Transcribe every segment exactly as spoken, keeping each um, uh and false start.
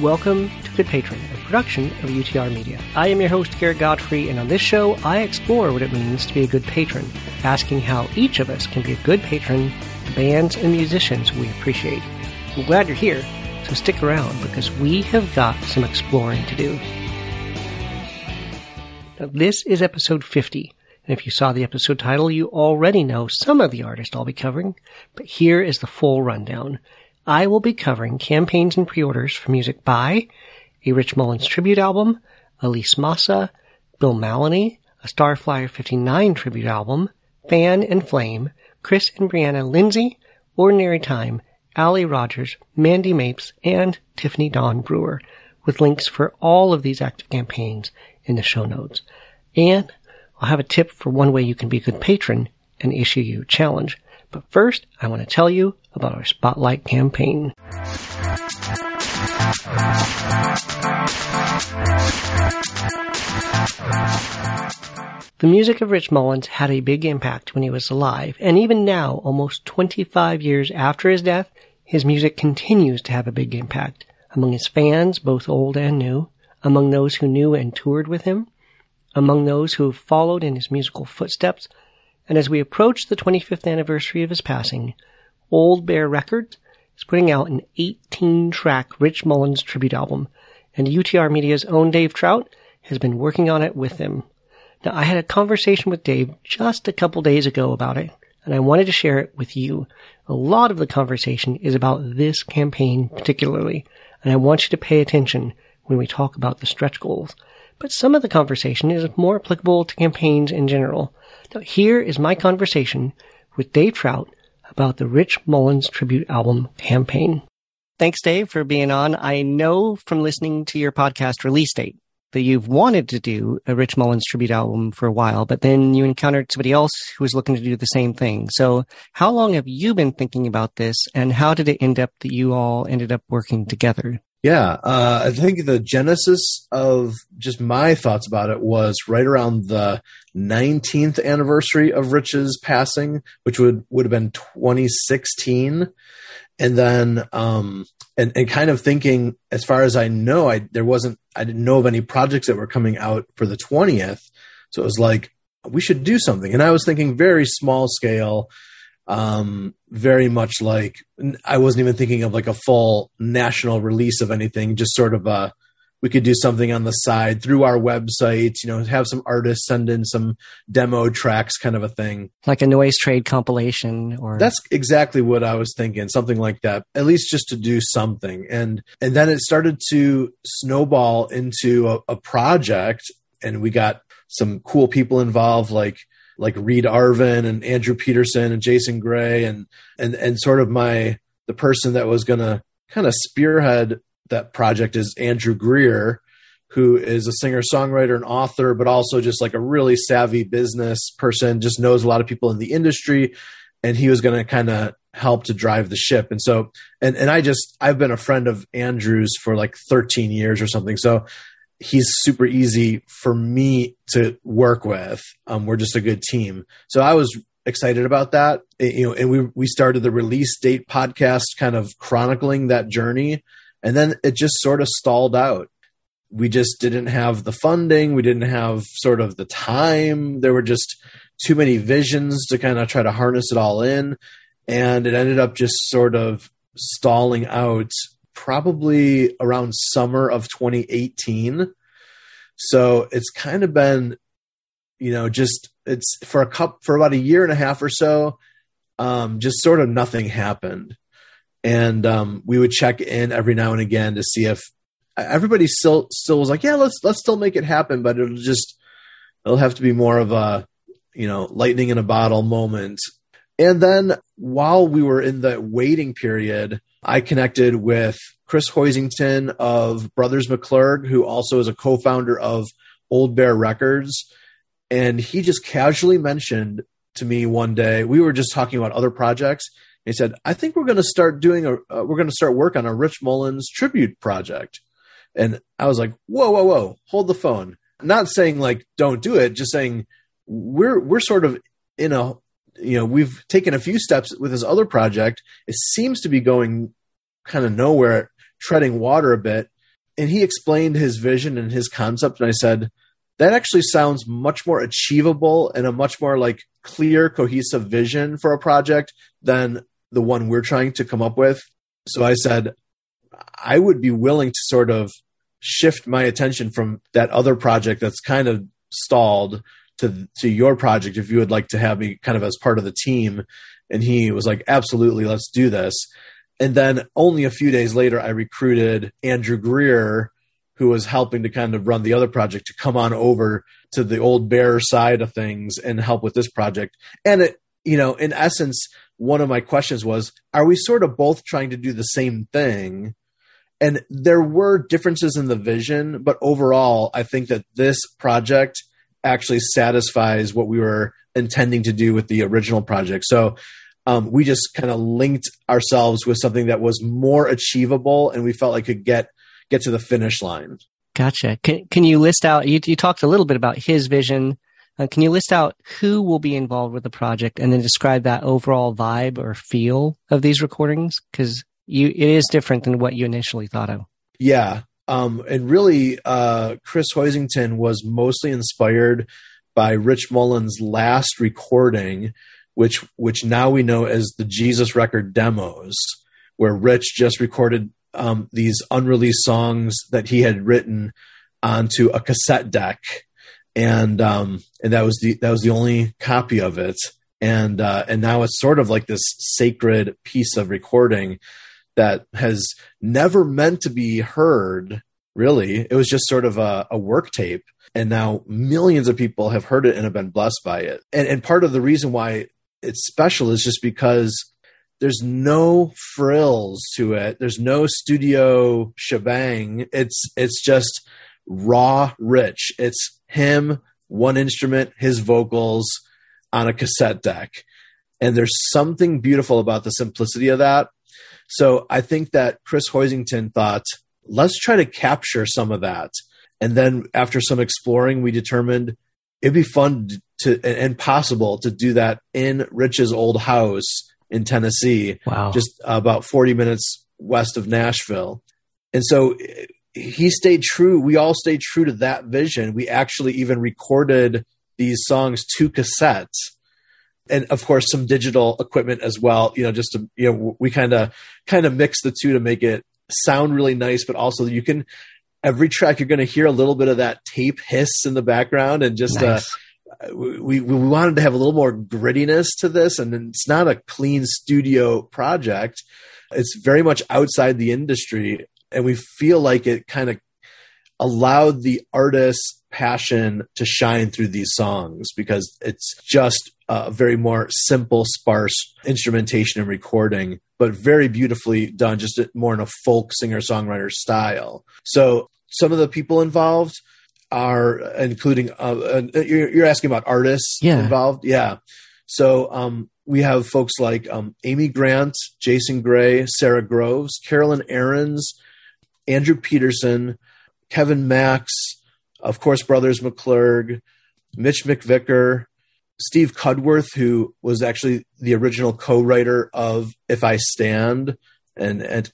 Welcome to Good Patron, a production of U T R Media. I am your host, Garrett Godfrey, and on this show, I explore what it means to be a good patron, asking how each of us can be a good patron to bands and musicians we appreciate. We're glad you're here, so stick around because we have got some exploring to do. Now, this is episode fifty, and if you saw the episode title, you already know some of the artists I'll be covering, but here is the full rundown. I will be covering campaigns and pre-orders for music by a Rich Mullins tribute album, Elise Massa, Bill Maloney, a Starflyer fifty-nine tribute album, Fan and Flame, Chris and Brianna Lindsay, Ordinary Time, Allie Rogers, Mandy Mapes, and Tiffany Dawn Brewer, with links for all of these active campaigns in the show notes. And I'll have a tip for one way you can be a good patron and issue you a challenge. But first, I want to tell you about our Spotlight campaign. The music of Rich Mullins had a big impact when he was alive, and even now, almost twenty-five years after his death, his music continues to have a big impact among his fans, both old and new, among those who knew and toured with him, among those who have followed in his musical footsteps. And as we approach the twenty-fifth anniversary of his passing, Old Bear Records is putting out an eighteen-track Rich Mullins tribute album, and U T R Media's own Dave Trout has been working on it with them. Now, I had a conversation with Dave just a couple days ago about it, and I wanted to share it with you. A lot of the conversation is about this campaign particularly, and I want you to pay attention when we talk about the stretch goals. But some of the conversation is more applicable to campaigns in general. Now, here is my conversation with Dave Trout about the Rich Mullins tribute album campaign. Thanks, Dave, for being on. I know from listening to your podcast Release Date that you've wanted to do a Rich Mullins tribute album for a while, but then you encountered somebody else who was looking to do the same thing. So how long have you been thinking about this, and how did it end up that you all ended up working together? Yeah, uh, I think the genesis of just my thoughts about it was right around the nineteenth anniversary of Rich's passing, which would, would have been twenty sixteen. And then, um, and, and kind of thinking, as far as I know, I, there wasn't, I didn't know of any projects that were coming out for the twentieth. So it was like, we should do something. And I was thinking very small scale, um, very much like, I wasn't even thinking of like a full national release of anything, just sort of a, we could do something on the side through our website, you know, have some artists send in some demo tracks, kind of a thing. Like a Noise Trade compilation or. That's exactly what I was thinking. Something like that, at least just to do something. And, and then it started to snowball into a, a project, and we got some cool people involved, like, like Reed Arvin and Andrew Peterson and Jason Gray and and and sort of my the person that was going to kind of spearhead that project is Andrew Greer, who is a singer-songwriter and author, but also just like a really savvy business person, just knows a lot of people in the industry, and he was going to kind of help to drive the ship. And so and and I just I've been a friend of Andrew's for like thirteen years or something. So he's super easy for me to work with. Um, we're just a good team. So I was excited about that. It, you know, and we, we started the Release Date podcast, kind of chronicling that journey. And then it just sort of stalled out. We just didn't have the funding. We didn't have sort of the time. There were just too many visions to kind of try to harness it all in. And it ended up just sort of stalling out probably around summer of twenty eighteen. So it's kind of been, you know, just it's for a couple, for about a year and a half or so, um, just sort of nothing happened. And um, we would check in every now and again to see if everybody still still was like, yeah, let's, let's still make it happen. But it'll just, it'll have to be more of a, you know, lightning in a bottle moment. And then while we were in the waiting period, I connected with Chris Hoisington of Brothers McClurg, who also is a co-founder of Old Bear Records. And he just casually mentioned to me one day, we were just talking about other projects. And he said, I think we're going to start doing a, uh, we're going to start work on a Rich Mullins tribute project. And I was like, whoa, whoa, whoa, hold the phone. Not saying like, don't do it. Just saying we're, we're sort of in a, you know, we've taken a few steps with this other project. It seems to be going kind of nowhere, treading water a bit. and he explained his vision and his concept. And I said, that actually sounds much more achievable and a much more like clear, cohesive vision for a project than the one we're trying to come up with. So I said, I would be willing to sort of shift my attention from that other project that's kind of stalled to to your project if you would like to have me kind of as part of the team. And he was like, absolutely, let's do this. And then only a few days later, I recruited Andrew Greer, who was helping to kind of run the other project, to come on over to the Old Bear side of things and help with this project. And it, you know, in essence, one of my questions was, are we sort of both trying to do the same thing? And there were differences in the vision, but overall, I think that this project actually satisfies what we were intending to do with the original project. So um, we just kind of linked ourselves with something that was more achievable and we felt like could get, get to the finish line. Gotcha. Can, can you list out, you, you talked a little bit about his vision. Uh, can you list out who will be involved with the project and then describe that overall vibe or feel of these recordings? Because You, it is different than what you initially thought of. Yeah. Um, and really, uh, Chris Hoisington was mostly inspired by Rich Mullins' last recording, which which now we know as the Jesus Record Demos, where Rich just recorded um, these unreleased songs that he had written onto a cassette deck. And um, and that was the that was the only copy of it. And uh, and now it's sort of like this sacred piece of recording that has never meant to be heard, really. It was just sort of a, a work tape. And now millions of people have heard it and have been blessed by it. And, and part of the reason why it's special is just because there's no frills to it. There's no studio shebang. It's, it's just raw Rich. It's him, one instrument, his vocals on a cassette deck. And there's something beautiful about the simplicity of that. So I think that Chris Hoisington thought, let's try to capture some of that. And then after some exploring, we determined it'd be fun to and possible to do that in Rich's old house in Tennessee, wow. just about forty minutes west of Nashville. And so he stayed true. We all stayed true to that vision. We actually even recorded these songs to cassettes. And of course, some digital equipment as well. You know, just to, you know, we kind of kind of mix the two to make it sound really nice, but also you can every track you're going to hear a little bit of that tape hiss in the background, and just nice. uh, we we wanted to have a little more grittiness to this, and it's not a clean studio project. It's very much outside the industry, and we feel like it kind of allowed the artist's passion to shine through these songs because it's just a very more simple, sparse instrumentation and recording, but very beautifully done, just more in a folk singer-songwriter style. So some of the people involved are including, uh, uh, you're, you're asking about artists yeah. involved? Yeah. So um, we have folks like um, Amy Grant, Jason Gray, Sarah Groves, Carolyn Aarons, Andrew Peterson, Kevin Max, of course, Brothers McClurg, Mitch McVicker, Steve Cudworth, who was actually the original co-writer of If I Stand, and, and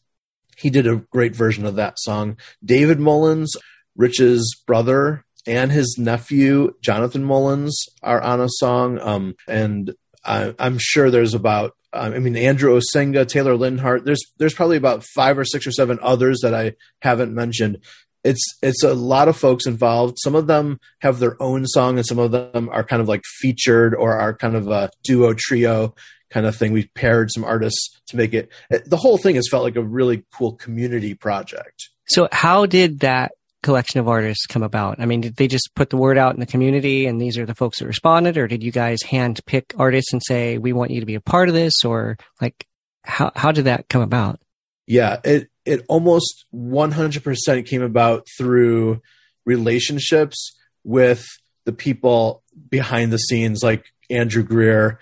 he did a great version of that song. David Mullins, Rich's brother, and his nephew, Jonathan Mullins, are on a song. Um, and I, I'm sure there's about, I mean, Andrew Osenga, Taylor Lindhart, there's, there's probably about five or six or seven others that I haven't mentioned. It's it's a lot of folks involved. Some of them have their own song, and some of them are kind of like featured or are kind of a duo, trio kind of thing. We've paired some artists to make it. The whole thing has felt like a really cool community project. So how did that collection of artists come about? I mean, did they just put the word out in the community and these are the folks that responded, or did you guys hand pick artists and say, we want you to be a part of this? Or like, how, how did that come about? Yeah, it it almost one hundred percent came about through relationships with the people behind the scenes, like Andrew Greer,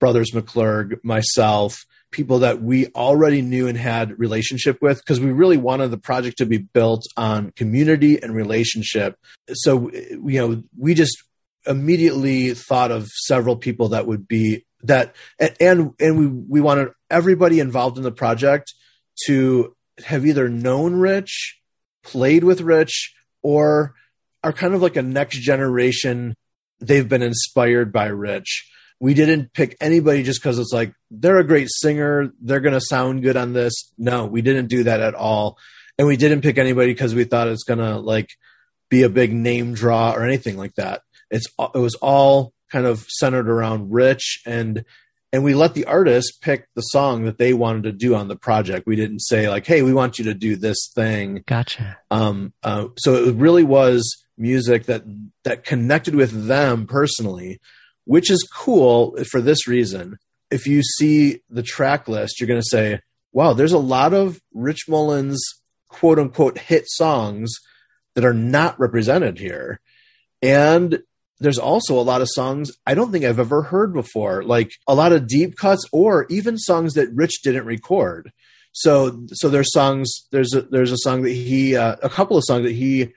Brothers McClurg, myself, people that we already knew and had relationship with, because we really wanted the project to be built on community and relationship. So, you know, we just immediately thought of several people that would be that, and and we, we wanted everybody involved in the project to have either known Rich, played with Rich or are kind of like a next generation. They've been inspired by Rich. We didn't pick anybody just because it's like, they're a great singer, they're going to sound good on this. No, we didn't do that at all. And we didn't pick anybody because we thought it's going to like be a big name draw or anything like that. It's, it was all kind of centered around Rich, and and we let the artists pick the song that they wanted to do on the project. We didn't say like, hey, we want you to do this thing. Gotcha. Um, uh, so it really was music that, that connected with them personally, which is cool for this reason. If you see the track list, you're going to say, wow, there's a lot of Rich Mullins quote unquote hit songs that are not represented here. And there's also a lot of songs I don't think I've ever heard before, like a lot of deep cuts or even songs that Rich didn't record. So, so there's songs, there's a, there's a song that he, uh, a couple of songs that he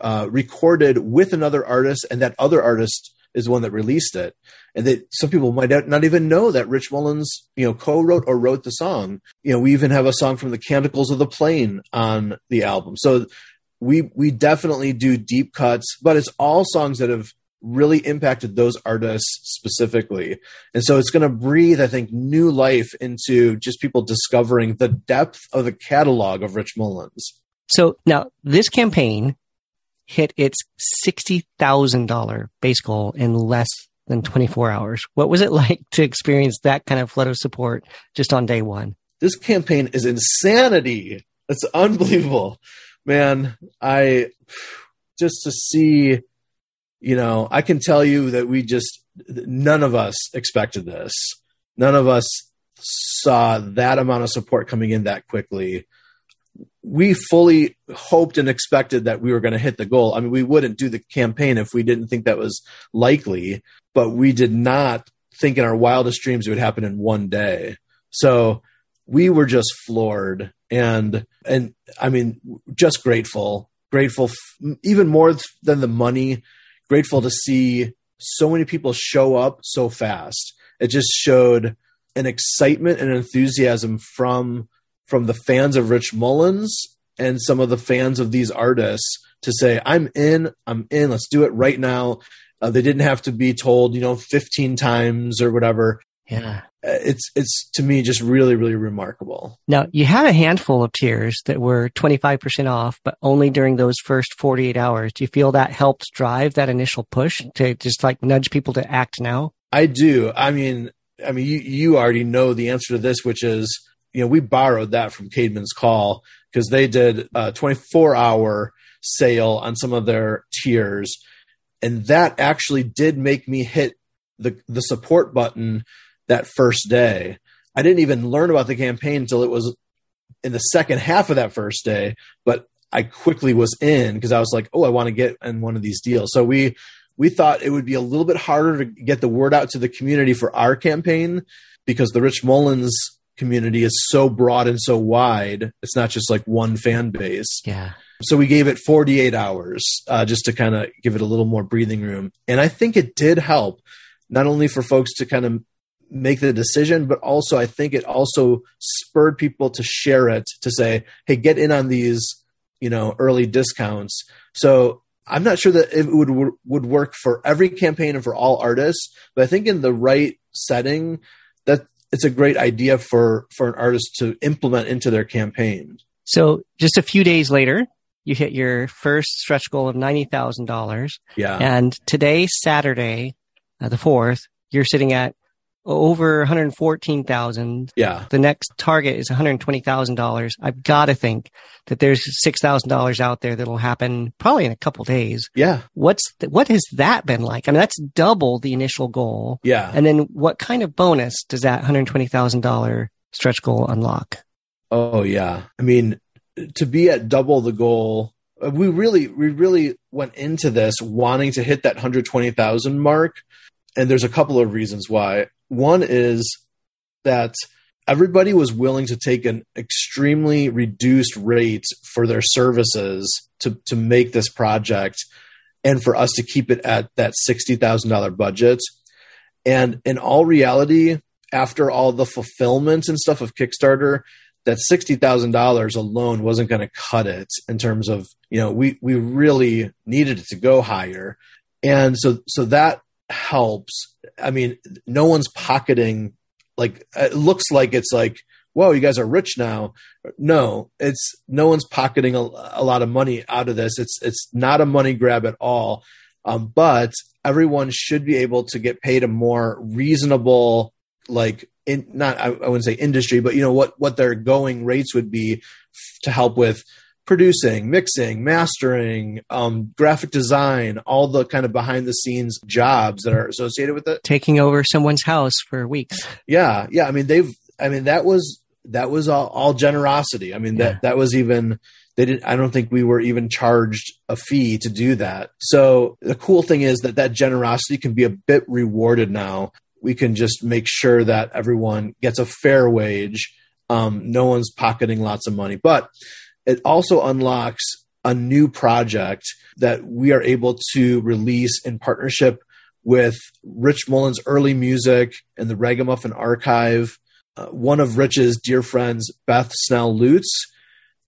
uh, recorded with another artist, and that other artist is the one that released it. And that some people might not even know that Rich Mullins, you know, co-wrote or wrote the song. You know, we even have a song from the Canticles of the Plain on the album. So we, we definitely do deep cuts, but it's all songs that have really impacted those artists specifically. And so it's going to breathe, I think, new life into just people discovering the depth of the catalog of Rich Mullins. So now this campaign hit its sixty thousand dollars base goal in less than twenty-four hours. What was it like to experience that kind of flood of support just on day one? This campaign is insanity. It's unbelievable, man. I just to see, you know, I can tell you that we just, none of us expected this. None of us saw that amount of support coming in that quickly. We fully hoped and expected that we were going to hit the goal. I mean, we wouldn't do the campaign if we didn't think that was likely, but we did not think in our wildest dreams it would happen in one day. So we were just floored and, and I mean, just grateful, grateful, f- even more than the money. Grateful to see so many people show up so fast. It just showed an excitement and enthusiasm from, from the fans of Rich Mullins and some of the fans of these artists to say, I'm in, I'm in, let's do it right now. Uh, they didn't have to be told, you know, fifteen times or whatever. Yeah. It's, it's to me just really, really remarkable. Now you had a handful of tiers that were twenty-five percent off, but only during those first forty-eight hours. Do you feel that helped drive that initial push to just like nudge people to act now? I do. I mean, I mean, you, you already know the answer to this, which is, you know, we borrowed that from Cademan's Call because they did a twenty-four hour sale on some of their tiers. And that actually did make me hit the, the support button that first day. I didn't even learn about the campaign until it was in the second half of that first day, but I quickly was in because I was like, oh, I want to get in one of these deals. So we, we thought it would be a little bit harder to get the word out to the community for our campaign because the Rich Mullins community is so broad and so wide. It's not just like one fan base. Yeah. So we gave it forty-eight hours uh, just to kind of give it a little more breathing room. And I think it did help not only for folks to kind of make the decision, but also I think it also spurred people to share it, to say, hey, get in on these, you know, early discounts. So I'm not sure that it would, would work for every campaign and for all artists, but I think in the right setting that it's a great idea for, for an artist to implement into their campaign. So just a few days later, you hit your first stretch goal of ninety thousand dollars. Yeah. And today, Saturday, uh, the fourth, you're sitting at over one hundred fourteen thousand. Yeah. The next target is one hundred twenty thousand dollars. I've got to think that there's six thousand dollars out there that'll happen probably in a couple days. Yeah. What's th- what has that been like? I mean, that's double the initial goal. Yeah. And then what kind of bonus does that one hundred twenty thousand dollars stretch goal unlock? Oh yeah. I mean, to be at double the goal, we really we really went into this wanting to hit that one hundred twenty thousand mark, and there's a couple of reasons why. One is that everybody was willing to take an extremely reduced rate for their services to, to make this project and for us to keep it at that sixty thousand dollars budget. And in all reality, after all the fulfillment and stuff of Kickstarter, that sixty thousand dollars alone wasn't going to cut it in terms of, you know, we, we really needed it to go higher. And so, so that helps. I mean, no one's pocketing, like, it looks like it's like, whoa, you guys are rich now. No, it's no one's pocketing a, a lot of money out of this. It's, it's not a money grab at all. Um, but everyone should be able to get paid a more reasonable, like, in, not, I, I wouldn't say industry, but you know what, what their going rates would be f- to help with producing, mixing, mastering, um, graphic design, all the kind of behind the scenes jobs that are associated with it. Taking over someone's house for weeks. Yeah. Yeah. I mean, they've, I mean, that was, that was all, all generosity. I mean, that, yeah. that was even, they didn't, I don't think we were even charged a fee to do that. So the cool thing is that that generosity can be a bit rewarded now. We can just make sure that everyone gets a fair wage. Um, no one's pocketing lots of money, but it also unlocks a new project that we are able to release in partnership with Rich Mullins' early music and the Ragamuffin Archive. Uh, one of Rich's dear friends, Beth Snell Lutz,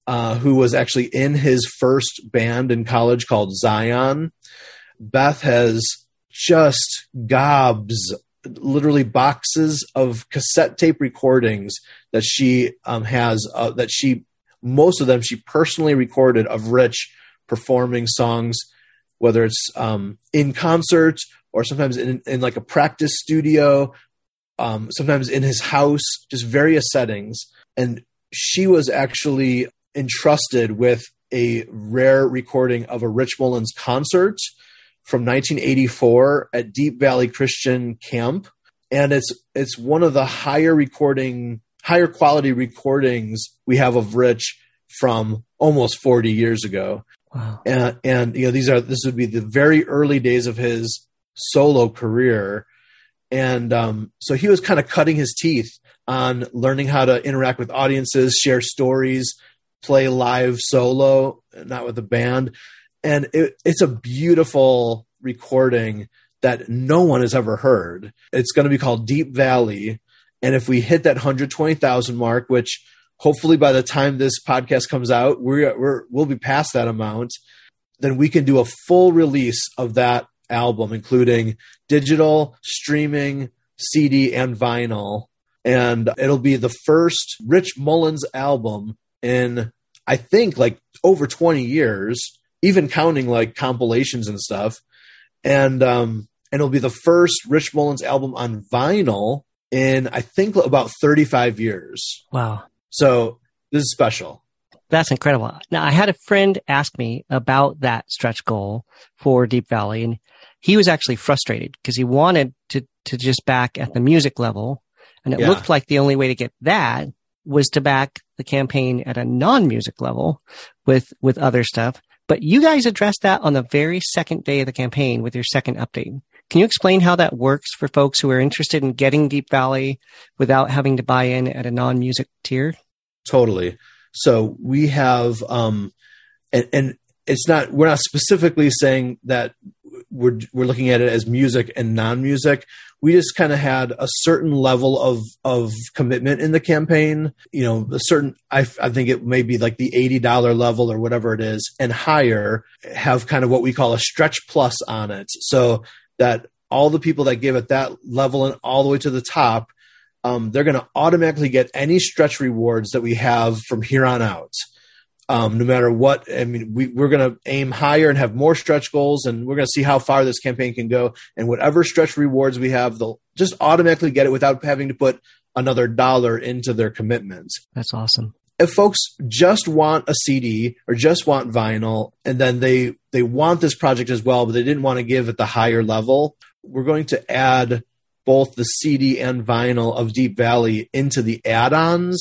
uh, who was actually in his first band in college called Zion. Beth has just gobs literally boxes of cassette tape recordings that she um, has, uh, that she, most of them she personally recorded of Rich performing songs, whether it's um, in concert or sometimes in, in like a practice studio, um, sometimes in his house, just various settings. And she was actually entrusted with a rare recording of a Rich Mullins concert from nineteen eighty-four at Deep Valley Christian Camp. And it's, it's one of the higher recording, higher quality recordings we have of Rich from almost forty years ago. Wow. And, and, you know, these are, this would be the very early days of his solo career. And um, so he was kind of cutting his teeth on learning how to interact with audiences, share stories, play live solo, not with a band. And it, it's a beautiful recording that no one has ever heard. It's going to be called Deep Valley. And if we hit that one hundred twenty thousand mark, which hopefully by the time this podcast comes out, we're, we're, we'll be past that amount, then we can do a full release of that album, including digital, streaming, C D, and vinyl. And it'll be the first Rich Mullins album in, I think, like over twenty years, even counting like compilations and stuff. And, um, and it'll be the first Rich Mullins album on vinyl in, I think, about thirty-five years. Wow. So this is special. That's incredible. Now, I had a friend ask me about that stretch goal for Deep Valley, and he was actually frustrated because he wanted to, to just back at the music level. And it yeah. looked like the only way to get that was to back the campaign at a non-music level with, with other stuff. But you guys addressed that on the very second day of the campaign with your second update. Can you explain how that works for folks who are interested in getting Deep Valley without having to buy in at a non-music tier? Totally. So we have, um, and, and it's not, we're not specifically saying that we're, we're looking at it as music and non-music. We just kind of had a certain level of, of commitment in the campaign, you know, a certain, I, I think it may be like the eighty dollars level or whatever it is, and higher have kind of what we call a stretch plus on it. So that all the people that give at that level and all the way to the top, um, they're going to automatically get any stretch rewards that we have from here on out. Um, no matter what, I mean, we, we're going to aim higher and have more stretch goals, and we're going to see how far this campaign can go. And whatever stretch rewards we have, they'll just automatically get it without having to put another dollar into their commitments. That's awesome. If folks just want a C D or just want vinyl, and then they, they want this project as well, but they didn't want to give at the higher level, we're going to add both the C D and vinyl of Deep Valley into the add-ons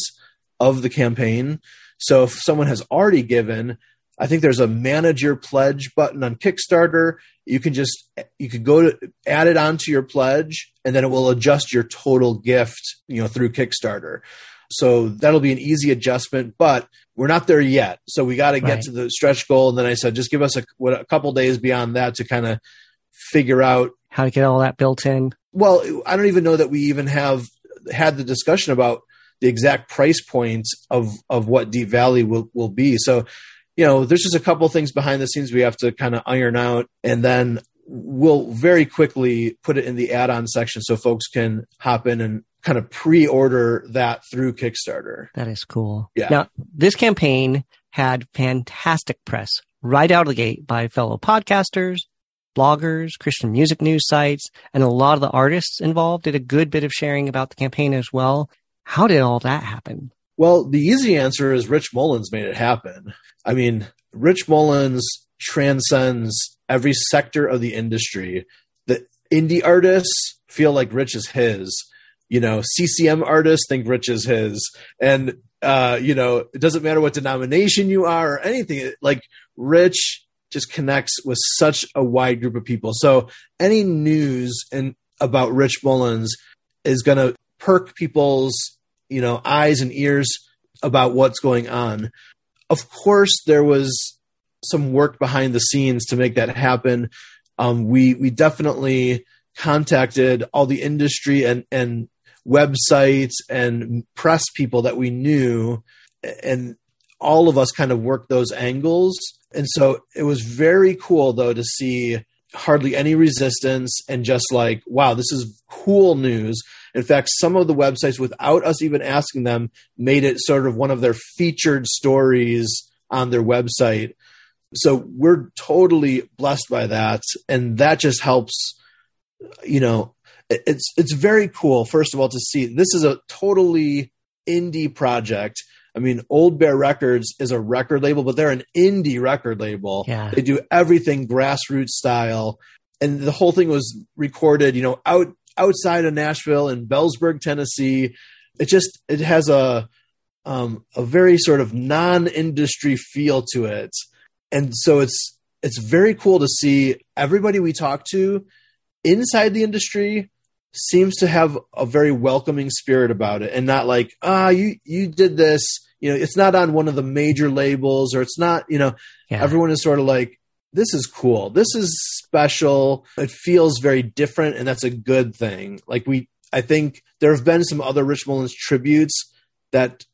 of the campaign. So if someone has already given, I think there's a manage your pledge button on Kickstarter. You can just, you could go to add it onto your pledge, and then it will adjust your total gift, you know, through Kickstarter. So that'll be an easy adjustment, but we're not there yet. So we got to get right to the stretch goal. And then I said, just give us a, what, a couple days beyond that to kind of figure out how to get all that built in. Well, I don't even know that we even have had the discussion about the exact price points of, of what Deep Valley will, will be. So, you know, there's just a couple of things behind the scenes we have to kind of iron out, and then we'll very quickly put it in the add-on section so folks can hop in and kind of pre-order that through Kickstarter. That is cool. Yeah. Now, this campaign had fantastic press right out of the gate by fellow podcasters, bloggers, Christian music news sites, and a lot of the artists involved did a good bit of sharing about the campaign as well. How did all that happen? Well, the easy answer is Rich Mullins made it happen. I mean, Rich Mullins transcends every sector of the industry. The indie artists feel like Rich is his. You know, C C M artists think Rich is his. And, uh, you know, it doesn't matter what denomination you are or anything. Like, Rich just connects with such a wide group of people. So any news and about Rich Mullins is going to perk people's, you know, eyes and ears about what's going on. Of course, there was some work behind the scenes to make that happen. Um, we we definitely contacted all the industry and and websites and press people that we knew, and all of us kind of worked those angles. And so it was very cool, though, to see hardly any resistance and just like, wow, this is cool news. In fact, some of the websites, without us even asking them, made it sort of one of their featured stories on their website. So we're totally blessed by that. And that just helps, you know, it's it's very cool, first of all, to see this is a totally indie project. I mean, Old Bear Records is a record label, but they're an indie record label. Yeah. They do everything grassroots style. And the whole thing was recorded, you know, out outside of Nashville in Bellsburg, Tennessee. It just, it has a um, a very sort of non-industry feel to it. And so it's it's very cool to see everybody we talk to inside the industry seems to have a very welcoming spirit about it, and not like, ah, oh, you you did this, you know, it's not on one of the major labels, or it's not, you know, yeah. Everyone is sort of like, this is cool, this is special, it feels very different, and that's a good thing. Like we, I think there have been some other Rich Mullins tributes that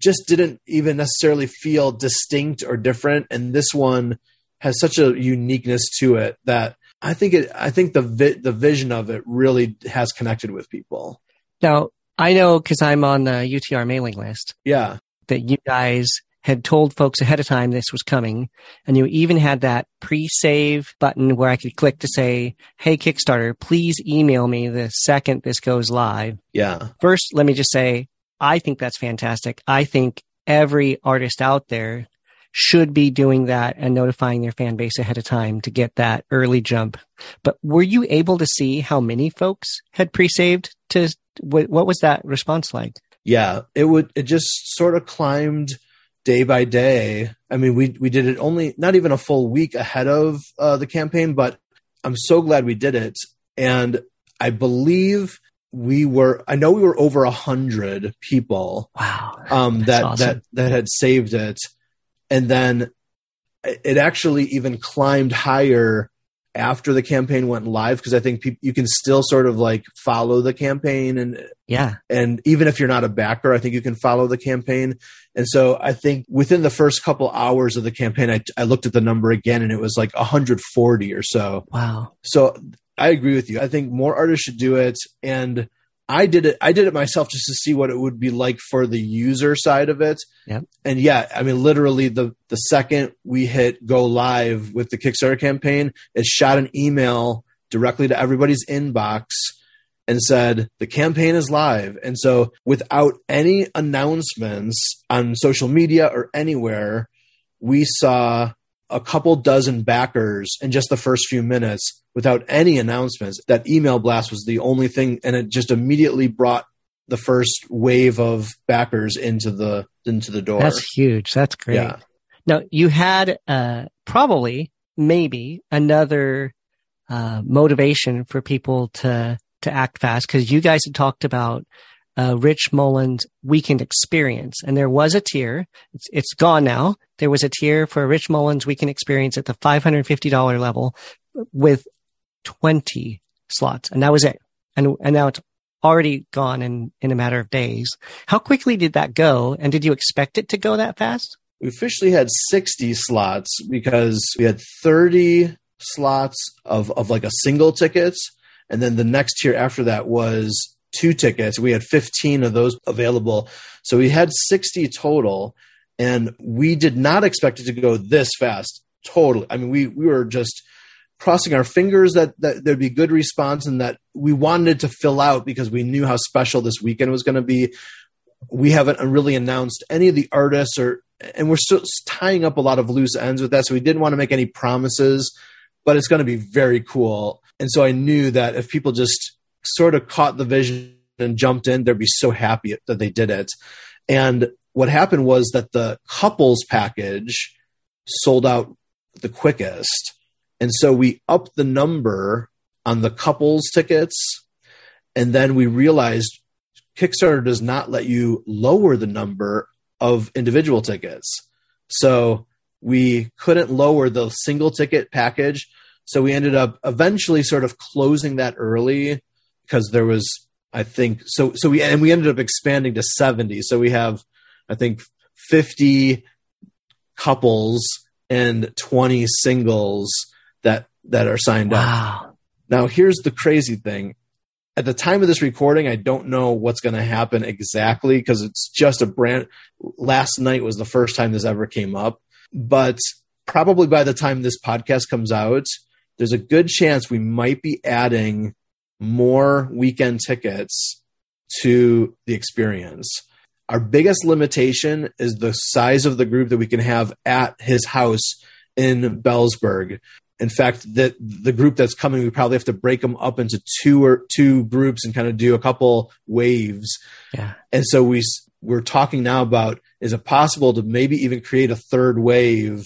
just didn't even necessarily feel distinct or different, and this one has such a uniqueness to it that I think it. I think the vi- the vision of it really has connected with people. Now, I know because I'm on the U T R mailing list. Yeah, that you guys had told folks ahead of time this was coming, and you even had that pre-save button where I could click to say, "Hey, Kickstarter, please email me the second this goes live." Yeah. First, let me just say, I think that's fantastic. I think every artist out there should be doing that and notifying their fan base ahead of time to get that early jump. But were you able to see how many folks had pre-saved? To what, what was that response like? Yeah, it would. It just sort of climbed day by day. I mean, we we did it only not even a full week ahead of uh, the campaign, but I'm so glad we did it. And I believe we were. I know we were over a hundred people. Wow, um, that awesome. that that had saved it. And then it actually even climbed higher after the campaign went live, because I think pe- you can still sort of like follow the campaign. And yeah, and even if you're not a backer, I think you can follow the campaign. And so I think within the first couple hours of the campaign, I, I looked at the number again, and it was like one hundred forty or so. Wow. So I agree with you. I think more artists should do it. And I did it. I did it myself just to see what it would be like for the user side of it. Yep. And yeah, I mean, literally the, the second we hit go live with the Kickstarter campaign, it shot an email directly to everybody's inbox and said, the campaign is live. And so without any announcements on social media or anywhere, we saw a couple dozen backers in just the first few minutes without any announcements. That email blast was the only thing, and it just immediately brought the first wave of backers into the into the door. That's huge. That's great. Yeah. Now, you had uh, probably, maybe, another uh, motivation for people to, to act fast, because you guys had talked about uh, Rich Mullins' weekend experience, and there was a tier. It's, it's gone now. There was a tier for Rich Mullins' weekend experience at the five hundred fifty dollars level with twenty slots, and that was it. And and now it's already gone in, in a matter of days. How quickly did that go? And did you expect it to go that fast? We officially had sixty slots because we had thirty slots of, of like a single ticket. And then the next tier after that was two tickets. We had fifteen of those available. So we had sixty total, and we did not expect it to go this fast. Totally. I mean, we, we were just crossing our fingers that, that there'd be good response and that we wanted to fill out because we knew how special this weekend was going to be. We haven't really announced any of the artists or, and we're still tying up a lot of loose ends with that. So we didn't want to make any promises, but it's going to be very cool. And so I knew that if people just sort of caught the vision and jumped in, they'd be so happy that they did it. And what happened was that the couples package sold out the quickest. And so we upped the number on the couples tickets. And then we realized Kickstarter does not let you lower the number of individual tickets. So we couldn't lower the single ticket package. So we ended up eventually sort of closing that early because there was, I think, so, so we, and we ended up expanding to seventy. So we have, I think, fifty couples and twenty singles that, that are signed wow. up. Now, here's the crazy thing. At the time of this recording, I don't know what's going to happen exactly because it's just a brand. Last night was the first time this ever came up, but probably by the time this podcast comes out, there's a good chance we might be adding more weekend tickets to the experience. Our biggest limitation is the size of the group that we can have at his house in Bellsburg. In fact, that the group that's coming, we probably have to break them up into two or two groups and kind of do a couple waves. Yeah. And so we we're talking now about, is it possible to maybe even create a third wave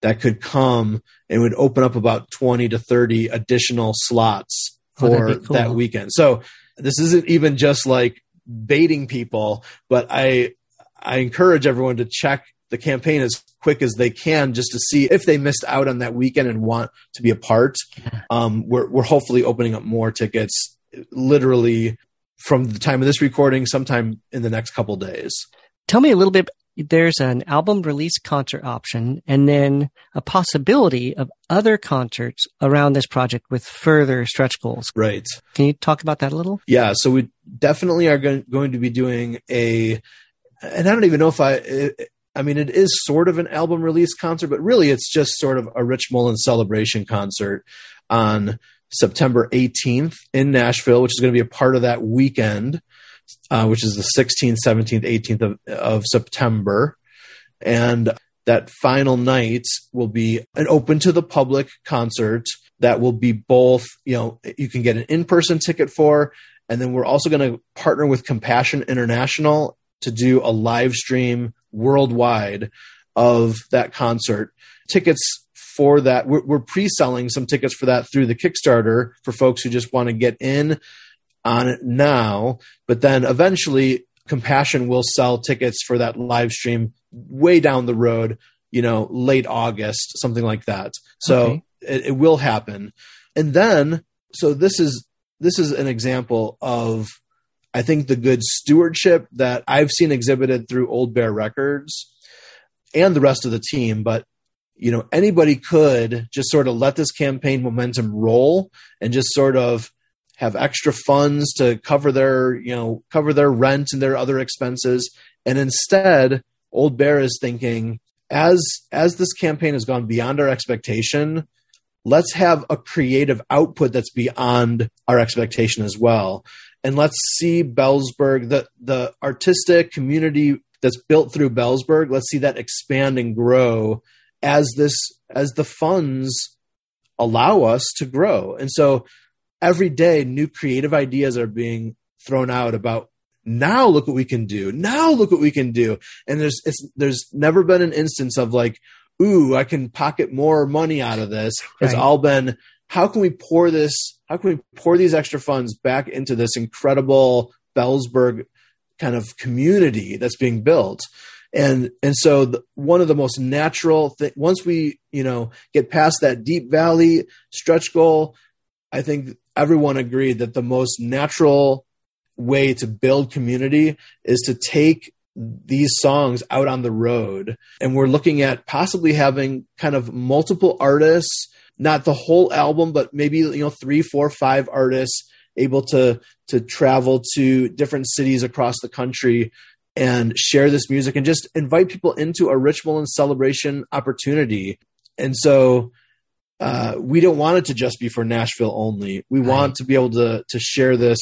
that could come and would open up about twenty to thirty additional slots for oh, cool. that weekend. So this isn't even just like baiting people, but I I encourage everyone to check the campaign as quick as they can just to see if they missed out on that weekend and want to be a part. Um, we're, we're hopefully opening up more tickets literally from the time of this recording, sometime in the next couple days. Tell me a little bit. There's an album release concert option and then a possibility of other concerts around this project with further stretch goals. Right. Can you talk about that a little? Yeah. So we definitely are going to be doing a, and I don't even know if I, it, I mean, it is sort of an album release concert, but really it's just sort of a Rich Mullins celebration concert on September eighteenth in Nashville, which is going to be a part of that weekend, uh, which is the sixteenth, seventeenth, eighteenth of, of September. And that final night will be an open to the public concert that will be both, you know, you can get an in-person ticket for, and then we're also going to partner with Compassion International to do a live stream worldwide of that concert. Tickets for that, we're, we're pre-selling some tickets for that through the Kickstarter for folks who just want to get in on it now. But then eventually Compassion will sell tickets for that live stream way down the road, you know, late August, something like that. So okay. it, it will happen. And then, so this is, this is an example of, I think, the good stewardship that I've seen exhibited through Old Bear Records and the rest of the team. But, you know, anybody could just sort of let this campaign momentum roll and just sort of have extra funds to cover their, you know, cover their rent and their other expenses. And instead, Old Bear is thinking, as, as this campaign has gone beyond our expectation, let's have a creative output that's beyond our expectation as well. And let's see Bellsburg, the, the artistic community that's built through Bellsburg, let's see that expand and grow as this, as the funds allow us to grow. And so every day, new creative ideas are being thrown out about, now look what we can do. Now look what we can do. And there's, it's, there's never been an instance of like, ooh, I can pocket more money out of this. Right. It's all been, how can we pour this? How can we pour these extra funds back into this incredible Bellsburg kind of community that's being built? And, and so the, one of the most natural things, once we, you know, get past that deep valley stretch goal, I think everyone agreed that the most natural way to build community is to take these songs out on the road. And we're looking at possibly having kind of multiple artists, not the whole album, but maybe, you know, three, four, five artists able to, to travel to different cities across the country and share this music and just invite people into a Rich Mullins celebration opportunity. And so uh, we don't want it to just be for Nashville only. We right. want to be able to, to share this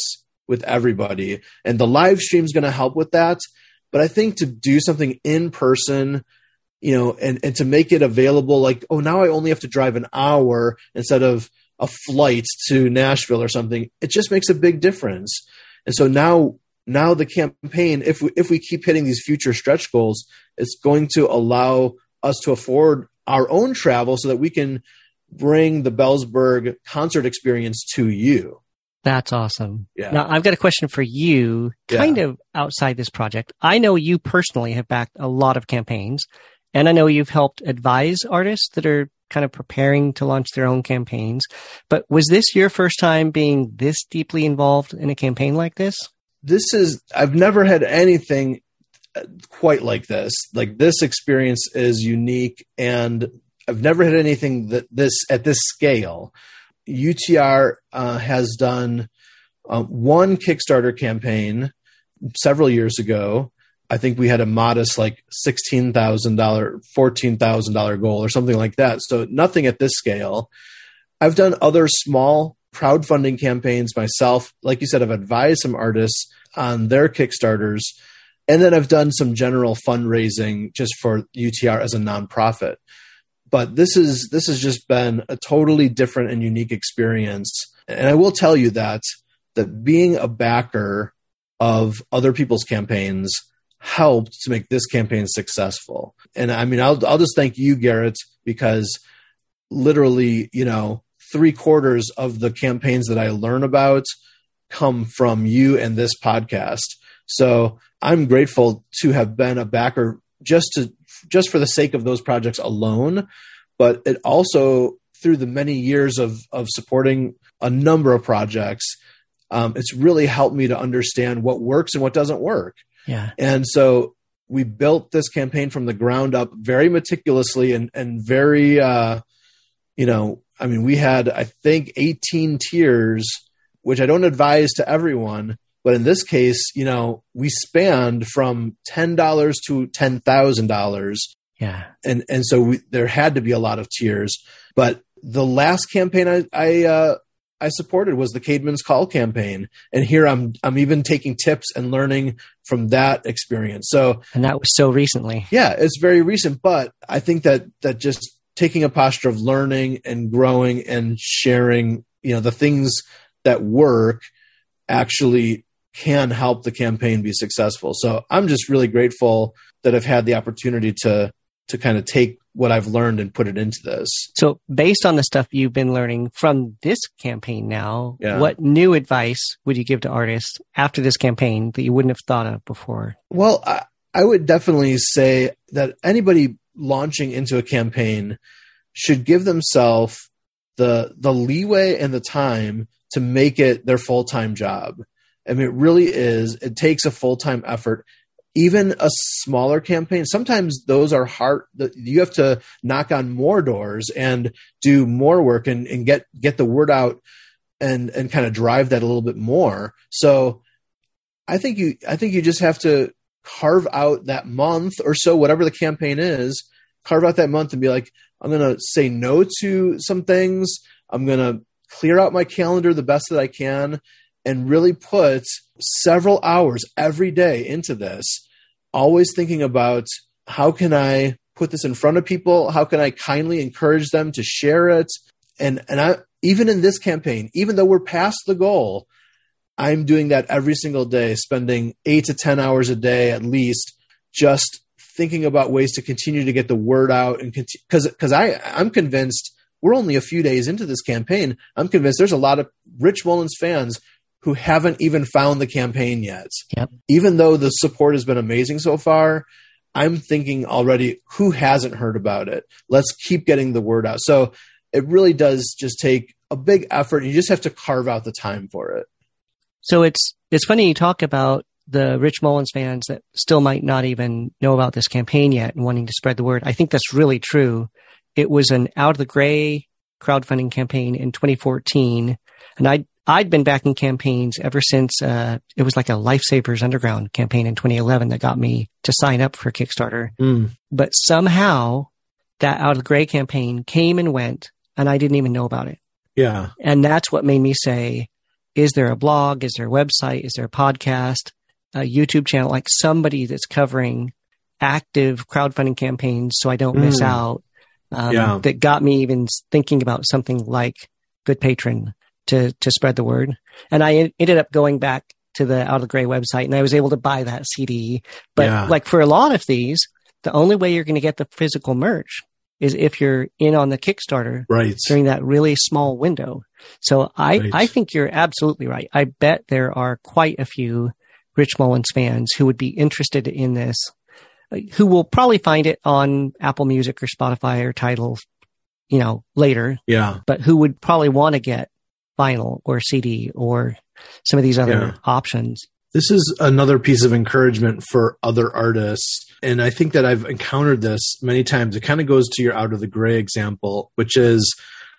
with everybody. And the live stream is going to help with that. But I think to do something in person, you know, and, and to make it available, like, oh, now I only have to drive an hour instead of a flight to Nashville or something, it just makes a big difference. And so now, now the campaign, if we, if we keep hitting these future stretch goals, it's going to allow us to afford our own travel so that we can bring the Bellsburg concert experience to you. That's awesome. Yeah. Now, I've got a question for you, kind yeah. of outside this project. I know you personally have backed a lot of campaigns, and I know you've helped advise artists that are kind of preparing to launch their own campaigns. But was this your first time being this deeply involved in a campaign like this? This is, I've never had anything quite like this. Like, this experience is unique, and I've never had anything that this at this scale. U T R uh, has done uh, one Kickstarter campaign several years ago. I think we had a modest like sixteen thousand dollars, fourteen thousand dollars goal or something like that. So nothing at this scale. I've done other small crowdfunding campaigns myself. Like you said, I've advised some artists on their Kickstarters. And then I've done some general fundraising just for U T R as a nonprofit. But this is this has just been a totally different and unique experience. And I will tell you that that being a backer of other people's campaigns helped to make this campaign successful. And I mean, I'll I'll just thank you, Garrett, because literally, you know, three quarters of the campaigns that I learn about come from you and this podcast. So I'm grateful to have been a backer just to just for the sake of those projects alone, but it also, through the many years of, of supporting a number of projects, um, it's really helped me to understand what works and what doesn't work. Yeah. And so we built this campaign from the ground up very meticulously and, and very, uh, you know, I mean, we had, I think, eighteen tiers, which I don't advise to everyone. But in this case, you know, we spanned from ten dollars to ten thousand dollars. Yeah. And and so we, there had to be a lot of tiers. But the last campaign I I, uh, I supported was the Cademan's Call campaign. And here I'm I'm even taking tips and learning from that experience. So And that was so recently. Yeah, it's very recent. But I think that that just taking a posture of learning and growing and sharing, you know, the things that work actually can help the campaign be successful. So I'm just really grateful that I've had the opportunity to to kind of take what I've learned and put it into this. So based on the stuff you've been learning from this campaign now, yeah. what new advice would you give to artists after this campaign that you wouldn't have thought of before? Well, I, I would definitely say that anybody launching into a campaign should give themselves the the leeway and the time to make it their full-time job. I mean, it really is. It takes a full-time effort. Even a smaller campaign, sometimes those are hard. You have to knock on more doors and do more work and, and get, get the word out and, and kind of drive that a little bit more. So I think you, I think you just have to carve out that month or so, whatever the campaign is, carve out that month and be like, I'm going to say no to some things. I'm going to clear out my calendar the best that I can, and really put several hours every day into this, always thinking about how can I put this in front of people? How can I kindly encourage them to share it? And and I, even in this campaign, even though we're past the goal, I'm doing that every single day, spending eight to ten hours a day at least, just thinking about ways to continue to get the word out. And because because I I'm convinced we're only a few days into this campaign. I'm convinced there's a lot of Rich Mullins fans who haven't even found the campaign yet. Yep. Even though the support has been amazing so far, I'm thinking already, who hasn't heard about it? Let's keep getting the word out. So it really does just take a big effort. You just have to carve out the time for it. So it's it's funny you talk about the Rich Mullins fans that still might not even know about this campaign yet and wanting to spread the word. I think that's really true. It was an Out of the Gray crowdfunding campaign in twenty fourteen. And I'd, I'd been backing campaigns ever since uh, it was like a Lifesavers Underground campaign in twenty eleven that got me to sign up for Kickstarter. Mm. But somehow that Out of the Gray campaign came and went, and I didn't even know about it. Yeah. And that's what made me say, is there a blog? Is there a website? Is there a podcast? A YouTube channel? Like somebody that's covering active crowdfunding campaigns so I don't mm. miss out. Um, yeah. That got me even thinking about something like Good Patron to to spread the word. And I ended up going back to the Out of the Gray website, and I was able to buy that C D. But yeah. like for a lot of these, the only way you're going to get the physical merch is if you're in on the Kickstarter right. during that really small window. So I, right. I think you're absolutely right. I bet there are quite a few Rich Mullins fans who would be interested in this, who will probably find it on Apple Music or Spotify or Tidal, you know, later. Yeah. But who would probably want to get vinyl or C D or some of these other yeah. options. This is another piece of encouragement for other artists. And I think that I've encountered this many times. It kind of goes to your Out of the Gray example, which is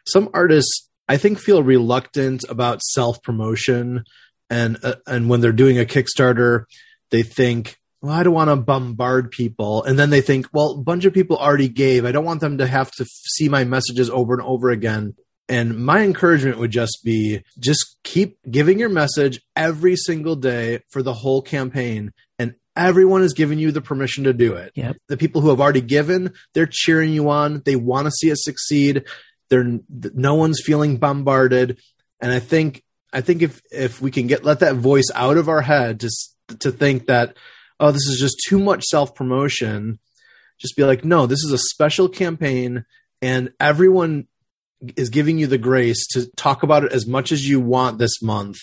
some artists, I think, feel reluctant about self-promotion. And uh, and when they're doing a Kickstarter, they think, well, I don't want to bombard people. And then they think, well, a bunch of people already gave. I don't want them to have to f- see my messages over and over again. And my encouragement would just be, just keep giving your message every single day for the whole campaign. And everyone is giving you the permission to do it. Yep. The people who have already given, they're cheering you on. They want to see it succeed. They're, no one's feeling bombarded. And I think I think if, if we can get let that voice out of our head to to think that, oh, this is just too much self-promotion, just be like, no, this is a special campaign and everyone is giving you the grace to talk about it as much as you want this month.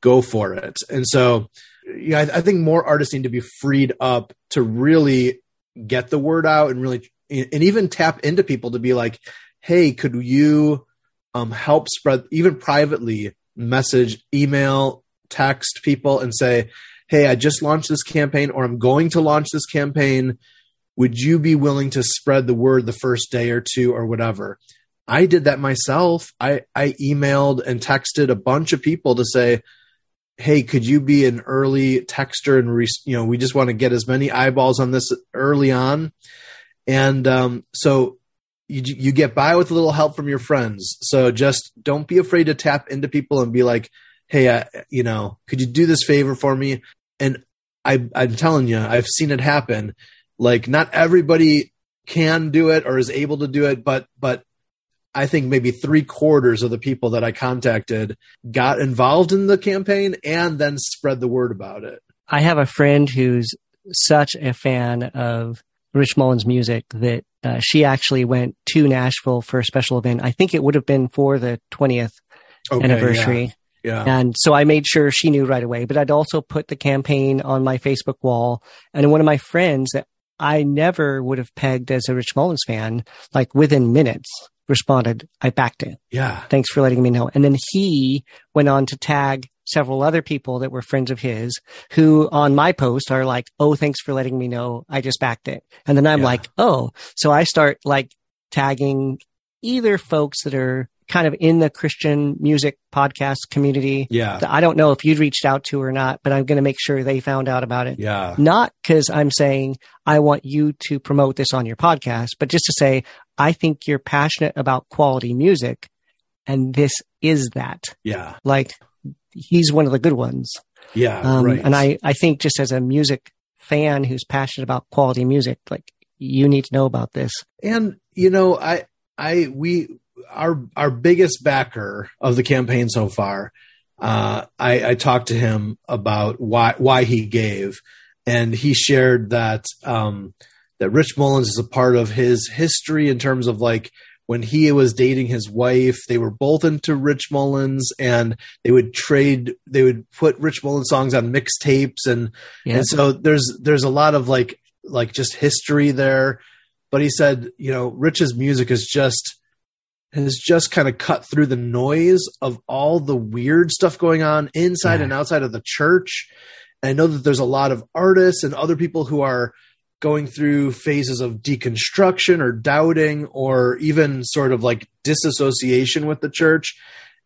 Go for it. And so yeah, I, I think more artists need to be freed up to really get the word out and really and even tap into people to be like, hey, could you um, help spread even privately, message, email, text people and say, hey, I just launched this campaign or I'm going to launch this campaign. Would you be willing to spread the word the first day or two or whatever? I did that myself. I, I emailed and texted a bunch of people to say, hey, could you be an early texter? And, re- you know, we just want to get as many eyeballs on this early on. And um, so You, you get by with a little help from your friends. So just don't be afraid to tap into people and be like, hey, I, you know, could you do this favor for me? And I, I'm telling you, I've seen it happen. Like not everybody can do it or is able to do it, but, but I think maybe three quarters of the people that I contacted got involved in the campaign and then spread the word about it. I have a friend who's such a fan of Rich Mullins music that uh, she actually went to Nashville for a special event. I think it would have been for the twentieth okay, anniversary. Yeah, yeah. And so I made sure she knew right away, but I'd also put the campaign on my Facebook wall. And one of my friends that I never would have pegged as a Rich Mullins fan, like within minutes responded, I backed it. Yeah. Thanks for letting me know. And then he went on to tag several other people that were friends of his who on my post are like, oh, thanks for letting me know. I just backed it. And then I'm yeah. like, oh, so I start like tagging either folks that are kind of in the Christian music podcast community. Yeah. I don't know if you'd reached out to or not, but I'm going to make sure they found out about it. Yeah. Not because I'm saying I want you to promote this on your podcast, but just to say, I think you're passionate about quality music. And this is that. Yeah. Like, he's one of the good ones. Yeah. Um, right. And I, I think just as a music fan who's passionate about quality music, like you need to know about this. And, you know, I, I, we, our, our biggest backer of the campaign so far, uh, I, I talked to him about why, why he gave. And he shared that, um, that Rich Mullins is a part of his history in terms of like, when he was dating his wife, they were both into Rich Mullins and they would trade, they would put Rich Mullins songs on mixtapes. And, yeah. and so there's, there's a lot of like, like just history there, but he said, you know, Rich's music is just, has just kind of cut through the noise of all the weird stuff going on inside yeah. and outside of the church. And I know that there's a lot of artists and other people who are going through phases of deconstruction or doubting or even sort of like disassociation with the church.